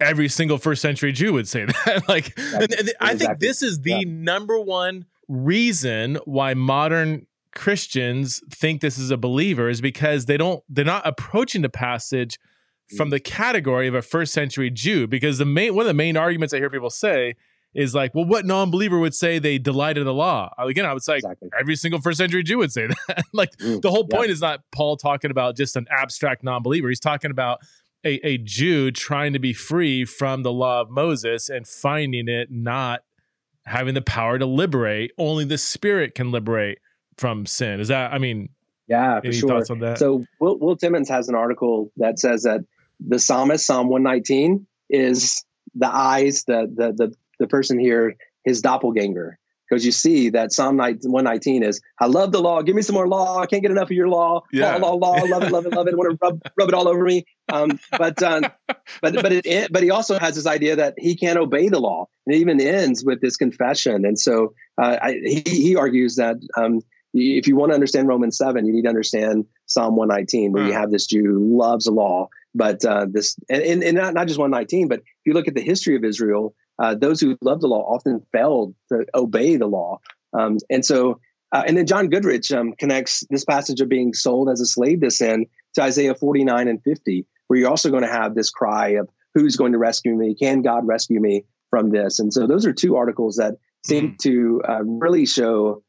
every single first century Jew would say that. Like, and I think this is the number one reason why modern Christians think this is a believer, is because they're not approaching the passage from the category of a first century Jew. Because one of the main arguments I hear people say is like, well, what non-believer would say they delight in the law? Again, I would say every single first century Jew would say that. Like, the whole point is not Paul talking about just an abstract non-believer. He's talking about a Jew trying to be free from the law of Moses and finding it not having the power to liberate. Only the Spirit can liberate from sin. Is that, I mean, yeah, for sure. Thoughts on that? So Will Timmons has an article that says that the psalmist, Psalm 119, is the eyes, the person here, his doppelganger. Because you see that Psalm 119 is, I love the law. Give me some more law. I can't get enough of your law. Yeah. Law, love it, love it, love it. I want to rub it all over me. But he also has this idea that he can't obey the law. And it even ends with this confession. And so he argues that if you want to understand Romans 7, you need to understand Psalm 119, where you have this Jew who loves the law. But not just 119, but if you look at the history of Israel, those who love the law often failed to obey the law. And then John Goodrich connects this passage of being sold as a slave to sin to Isaiah 49 and 50, where you're also going to have this cry of, who's going to rescue me? Can God rescue me from this? And so those are two articles that seem to really show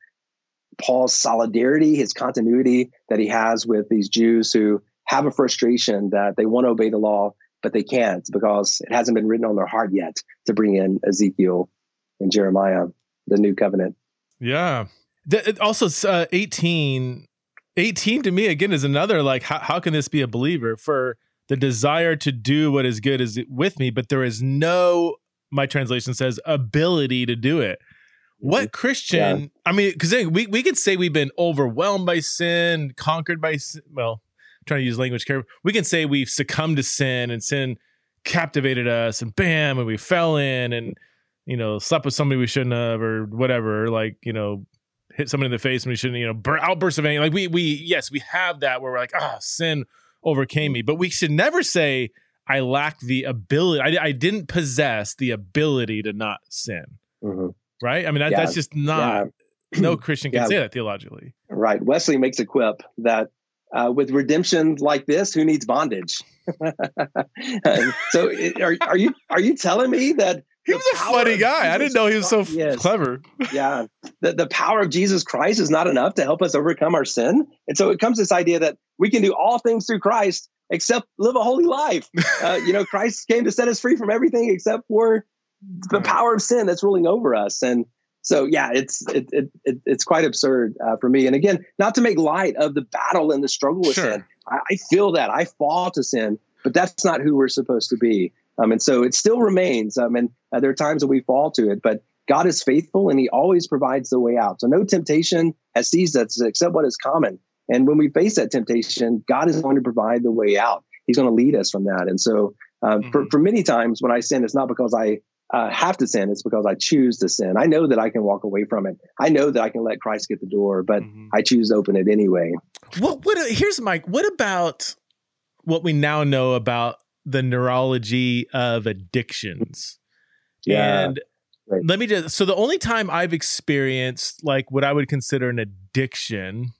Paul's solidarity, his continuity that he has with these Jews who have a frustration that they want to obey the law, but they can't because it hasn't been written on their heart yet to bring in Ezekiel and Jeremiah, the new covenant. Yeah. Also 18 to me, again, is another, like, how can this be a believer? For the desire to do what is good is with me, but there is no, my translation says, ability to do it. What Christian, I mean, because we could say we've been overwhelmed by sin, conquered by sin. Well, trying to use language care, we can say we've succumbed to sin and sin captivated us and bam, and we fell in and, you know, slept with somebody we shouldn't have or whatever, like, you know, hit somebody in the face and we shouldn't, you know, outbursts of anger. Like we have that where we're like, sin overcame me, but we should never say I lacked the ability. I didn't possess the ability to not sin. Mm-hmm. Right. I mean, that's just not, no Christian can say that theologically. Right. Wesley makes a quip that, with redemption like this, who needs bondage? So are you telling me that he was a funny guy? I didn't know he was so clever. Yeah. The power of Jesus Christ is not enough to help us overcome our sin. And so it comes this idea that we can do all things through Christ, except live a holy life. Christ came to set us free from everything except for the power of sin that's ruling over us. And so it's quite absurd for me. And again, not to make light of the battle and the struggle with sin. I feel that I fall to sin, but that's not who we're supposed to be. And so it still remains. And there are times that we fall to it, but God is faithful and he always provides the way out. So no temptation has seized us except what is common. And when we face that temptation, God is going to provide the way out. He's going to lead us from that. And so for many times when I sin, it's not because I have to sin. It's because I choose to sin. I know that I can walk away from it. I know that I can let Christ get the door, but I choose to open it anyway. Here's Mike, what about what we now know about the neurology of addictions? Yeah. And right. So the only time I've experienced like what I would consider an addiction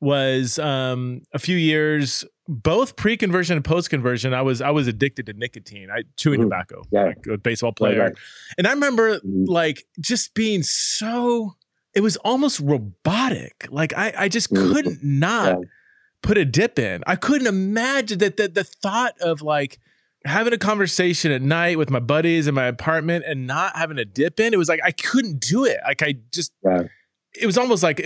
was a few years, both pre-conversion and post-conversion, I was addicted to nicotine, chewing tobacco, like a baseball player. Right. And I remember like just being so, it was almost robotic. Like I just couldn't not put a dip in. I couldn't imagine that the thought of like having a conversation at night with my buddies in my apartment and not having a dip in, it was like, I couldn't do it. Like I just... Yeah. It was almost like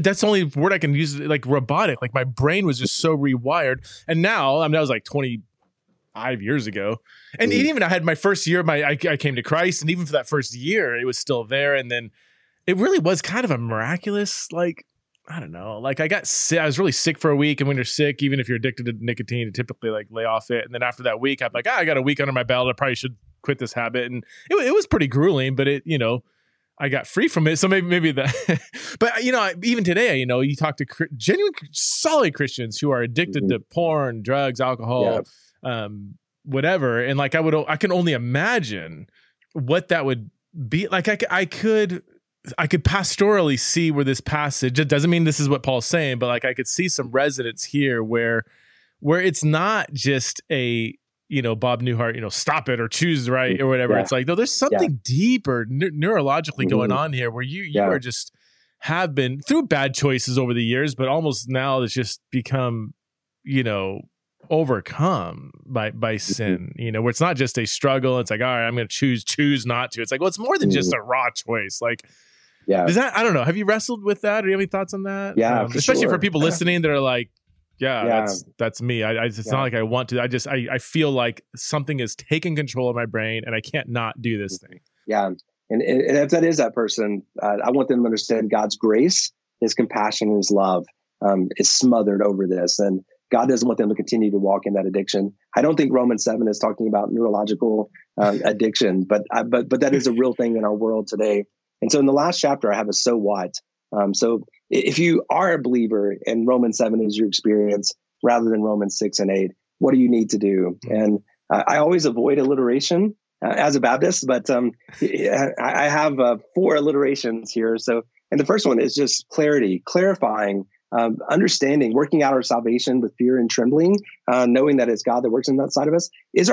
that's the only word I can use, like robotic. Like my brain was just so rewired. And now, that was like 25 years ago. And even I had my first year, I came to Christ. And even for that first year, it was still there. And then it really was kind of a miraculous, like, I don't know. Like I got sick. I was really sick for a week. And when you're sick, even if you're addicted to nicotine, you typically like lay off it. And then after that week, I'm like, I got a week under my belt. I probably should quit this habit. And it was pretty grueling, but I got free from it. So maybe that, but even today, you talk to genuine solid Christians who are addicted to porn, drugs, alcohol, whatever. And like, I can only imagine what that would be. Like I could pastorally see where this passage, it doesn't mean this is what Paul's saying, but like, I could see some resonance here where it's not just a, Bob Newhart, stop it or choose right or whatever. Yeah. It's like, no, there's something deeper neurologically going on here where you are just have been through bad choices over the years, but almost now it's just become, overcome by sin, where it's not just a struggle. It's like, all right, I'm going to choose not to. It's like, well, it's more than just a raw choice. Like, yeah, is that, I don't know. Have you wrestled with that? Or you have any thoughts on that? Yeah. For people listening that are like, that's me. It's not like I want to. I feel like something is taking control of my brain and I can't not do this thing. Yeah. And if that is that person, I want them to understand God's grace, his compassion, and his love is smothered over this. And God doesn't want them to continue to walk in that addiction. I don't think Romans 7 is talking about neurological addiction, but that is a real thing in our world today. And so in the last chapter, I have a so what. So if you are a believer and Romans 7 is your experience rather than Romans 6 and 8, what do you need to do? And I always avoid alliteration as a Baptist, but I have 4 alliterations here. So, and the first one is just clarity, clarifying, understanding, working out our salvation with fear and trembling, knowing that it's God that works inside of us. Is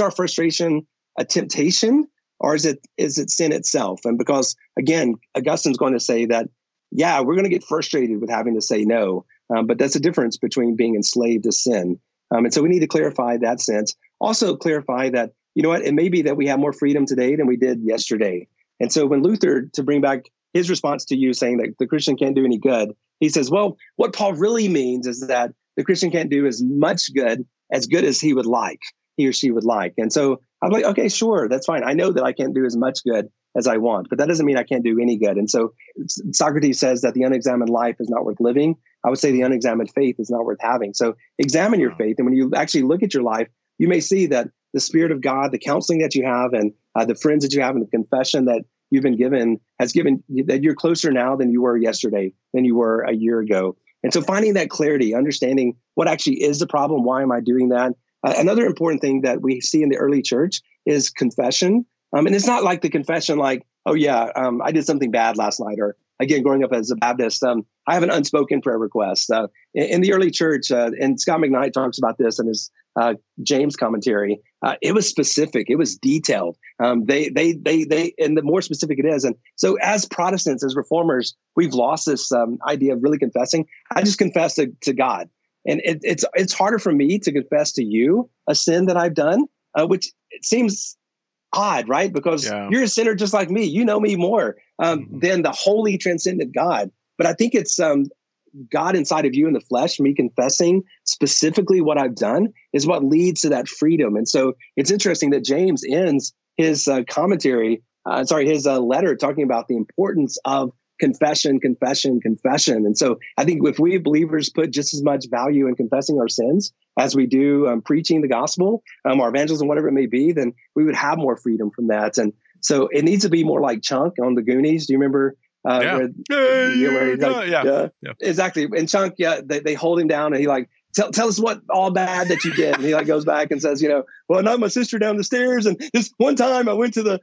our frustration a temptation or is it sin itself? And because again, Augustine's going to say that, yeah, we're going to get frustrated with having to say no, but that's the difference between being enslaved to sin. And so we need to clarify that sense. Also clarify that, it may be that we have more freedom today than we did yesterday. And so when Luther, to bring back his response to you saying that the Christian can't do any good, he says, well, what Paul really means is that the Christian can't do as much good as he would like, he or she would like. And so I'm like, okay, sure, that's fine. I know that I can't do as much good as I want, but that doesn't mean I can't do any good. And so Socrates says that the unexamined life is not worth living. I would say the unexamined faith is not worth having. So examine your faith. And when you actually look at your life, you may see that the Spirit of God, the counseling that you have and the friends that you have and the confession that you've been given has given that you're closer now than you were yesterday, than you were a year ago. And so finding that clarity, understanding what actually is the problem, why am I doing that? Another important thing that we see in the early church is confession. And it's not like the confession like, oh, yeah, I did something bad last night. Or again, growing up as a Baptist, I have an unspoken prayer request. In the early church, and Scott McKnight talks about this in his James commentary, it was specific. It was detailed. And the more specific it is. And so as Protestants, as reformers, we've lost this idea of really confessing. I just confess to God. And it's harder for me to confess to you a sin that I've done, which it seems odd, right? Because you're a sinner just like me. You know me more than the holy, transcendent God. But I think it's God inside of you in the flesh, me confessing specifically what I've done is what leads to that freedom. And so it's interesting that James ends his letter talking about the importance of confession, confession, confession. And so I think if we believers put just as much value in confessing our sins as we do preaching the gospel, our evangelism, whatever it may be, then we would have more freedom from that. And so it needs to be more like Chunk on the Goonies. Do you remember? Exactly. And Chunk, they hold him down and he like, tell us what all bad that you did. And he like goes back and says, well, I knocked my sister down the stairs. And this one time I went to the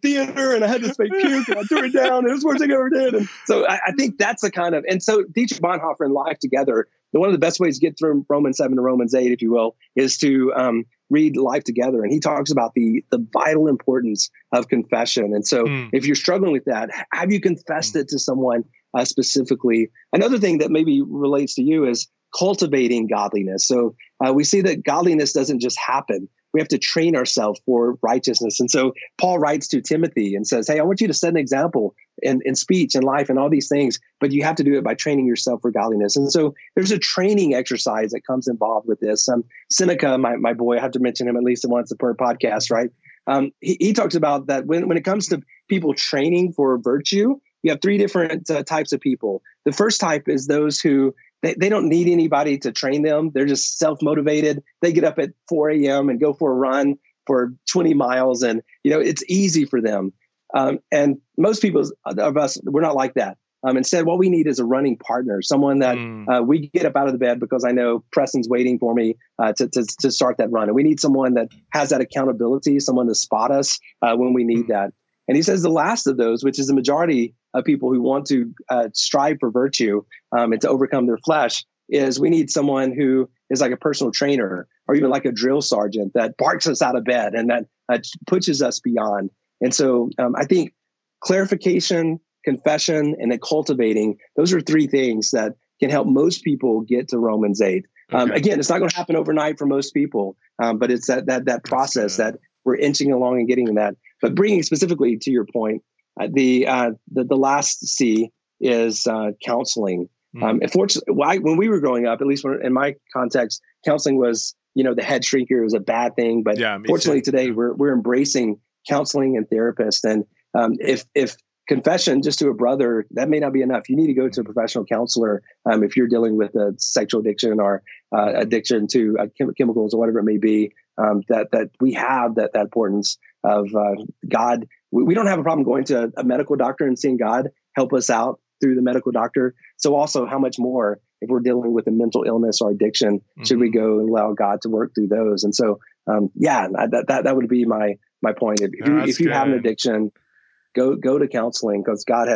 theater and I had this fake puke and I threw it down. And it was the worst thing I ever did. And so I think that's the kind of, and so Dietrich Bonhoeffer and Life Together, one of the best ways to get through Romans 7 to Romans 8, if you will, is to read Life Together. And he talks about the vital importance of confession. And so if you're struggling with that, have you confessed it to someone specifically? Another thing that maybe relates to you is cultivating godliness. So we see that godliness doesn't just happen. We have to train ourselves for righteousness. And so Paul writes to Timothy and says, hey, I want you to set an example in speech and life and all these things, but you have to do it by training yourself for godliness. And so there's a training exercise that comes involved with this. Seneca, my boy, I have to mention him at least once per podcast, right? He talks about that when it comes to people training for virtue, you have three different types of people. The first type is those who They don't need anybody to train them. They're just self-motivated. They get up at 4 a.m. and go for a run for 20 miles. And, it's easy for them. And most people of us, we're not like that. Instead, what we need is a running partner, someone that we get up out of the bed because I know Preston's waiting for me to start that run. And we need someone that has that accountability, someone to spot us when we need that. And he says the last of those, which is the majority of people who want to strive for virtue and to overcome their flesh, is we need someone who is like a personal trainer or even like a drill sergeant that barks us out of bed and that pushes us beyond. And so I think clarification, confession, and then cultivating, those are three things that can help most people get to Romans 8. Again, it's not going to happen overnight for most people, but it's that process that we're inching along and getting that. But bringing specifically to your point, the last C is counseling. Unfortunately, when we were growing up, at least in my context, counseling was the head shrinker. It was a bad thing. But fortunately today we're embracing counseling and therapists. And if confession just to a brother, that may not be enough. You need to go to a professional counselor if you're dealing with a sexual addiction or addiction to chemicals or whatever it may be. That we have that importance of God. We don't have a problem going to a medical doctor and seeing God help us out through the medical doctor. So also how much more if we're dealing with a mental illness or addiction, should we go and allow God to work through those? And so, that would be my point. If you have an addiction, go to counseling because God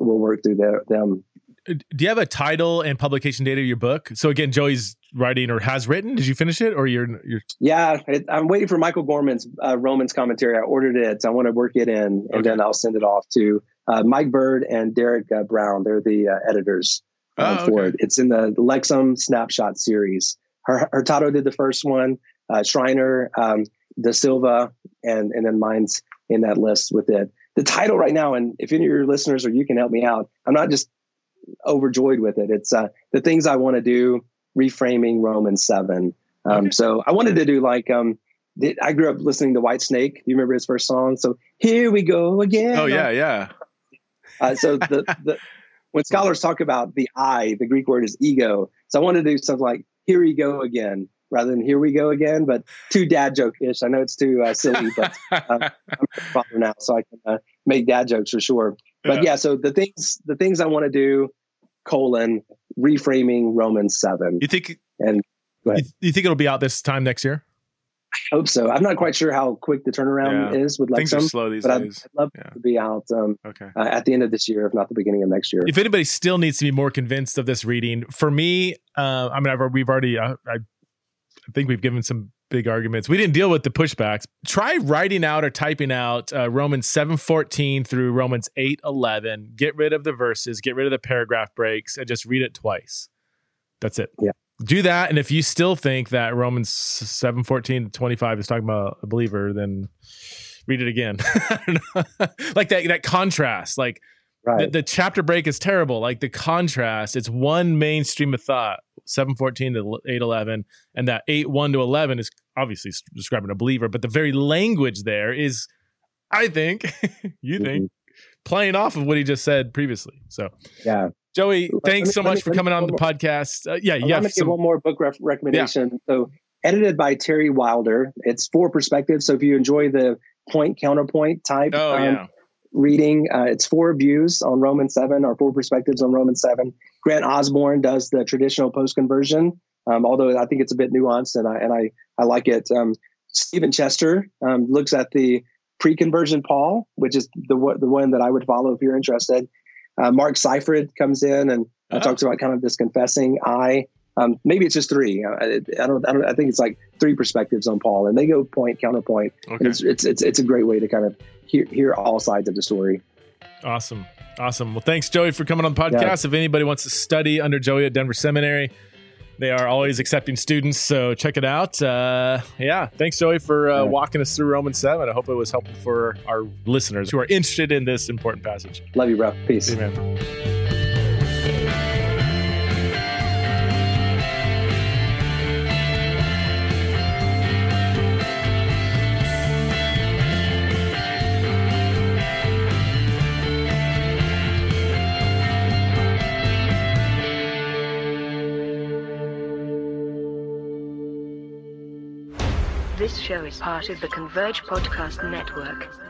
will work through them. Do you have a title and publication date of your book? So again, Joey's writing or has written. Did you finish it or you're? Yeah, I'm waiting for Michael Gorman's Romans commentary. I ordered it. So I want to work it in and then I'll send it off to Mike Bird and Derek Brown. They're the editors for it. It's in the Lexham Snapshot series. Hurtado did the first one, Schreiner, Da Silva, and then mine's in that list with it. The title right now, and if any of your listeners or you can help me out, I'm not just overjoyed with it. It's the things I want to do, reframing Romans 7. So I wanted to do like I grew up listening to Whitesnake. Do you remember his first song? So here we go again. Oh yeah, yeah. So the when scholars talk about the I, the Greek word is ego. So I wanted to do something like here we go again rather than here we go again, but too dad joke-ish. I know it's too silly, but I'm a father now, so I can make dad jokes for sure. But so the things I want to do, reframing Romans 7. You think? And go ahead. You think it'll be out this time next year? I hope so. I'm not quite sure how quick the turnaround is with Lexham. Things are slow these days. I'd love to be out at the end of this year, if not the beginning of next year. If anybody still needs to be more convinced of this reading, for me, we've already. I think we've given some big arguments. We didn't deal with the pushbacks. Try writing out or typing out Romans 7:14 through Romans 8:11. Get rid of the verses, get rid of the paragraph breaks, and just read it twice. That's it. Yeah. Do that, and if you still think that Romans 7:14 to 25 is talking about a believer, then read it again. I don't know. Like that contrast. Like Right. The chapter break is terrible. Like the contrast, it's one mainstream of thought, 7:14 to 8:11, and that 8:1 to 11 is obviously describing a believer, but the very language there is, I think, you think, playing off of what he just said previously. So, yeah. Joey, thanks so much for coming on the podcast. I'm going to give one more book recommendation. Yeah. So, edited by Terry Wilder. It's four perspectives. So if you enjoy the point counterpoint type reading, it's four views on Romans 7 or four perspectives on Romans 7. Grant Osborne does the traditional post-conversion, although I think it's a bit nuanced, and I like it. Stephen Chester looks at the pre-conversion Paul, which is the one that I would follow if you're interested. Mark Seifert comes in and talks about kind of this confessing I. Maybe it's just three. I think it's like three perspectives on Paul, and they go point counterpoint. Okay. And it's a great way to kind of hear all sides of the story. Awesome. Well, thanks, Joey, for coming on the podcast. Yeah. If anybody wants to study under Joey at Denver Seminary, they are always accepting students, so check it out. Thanks, Joey, for walking us through Romans 7. I hope it was helpful for our listeners who are interested in this important passage. Love you, bro. Peace. Amen. This show is part of the Converge Podcast Network.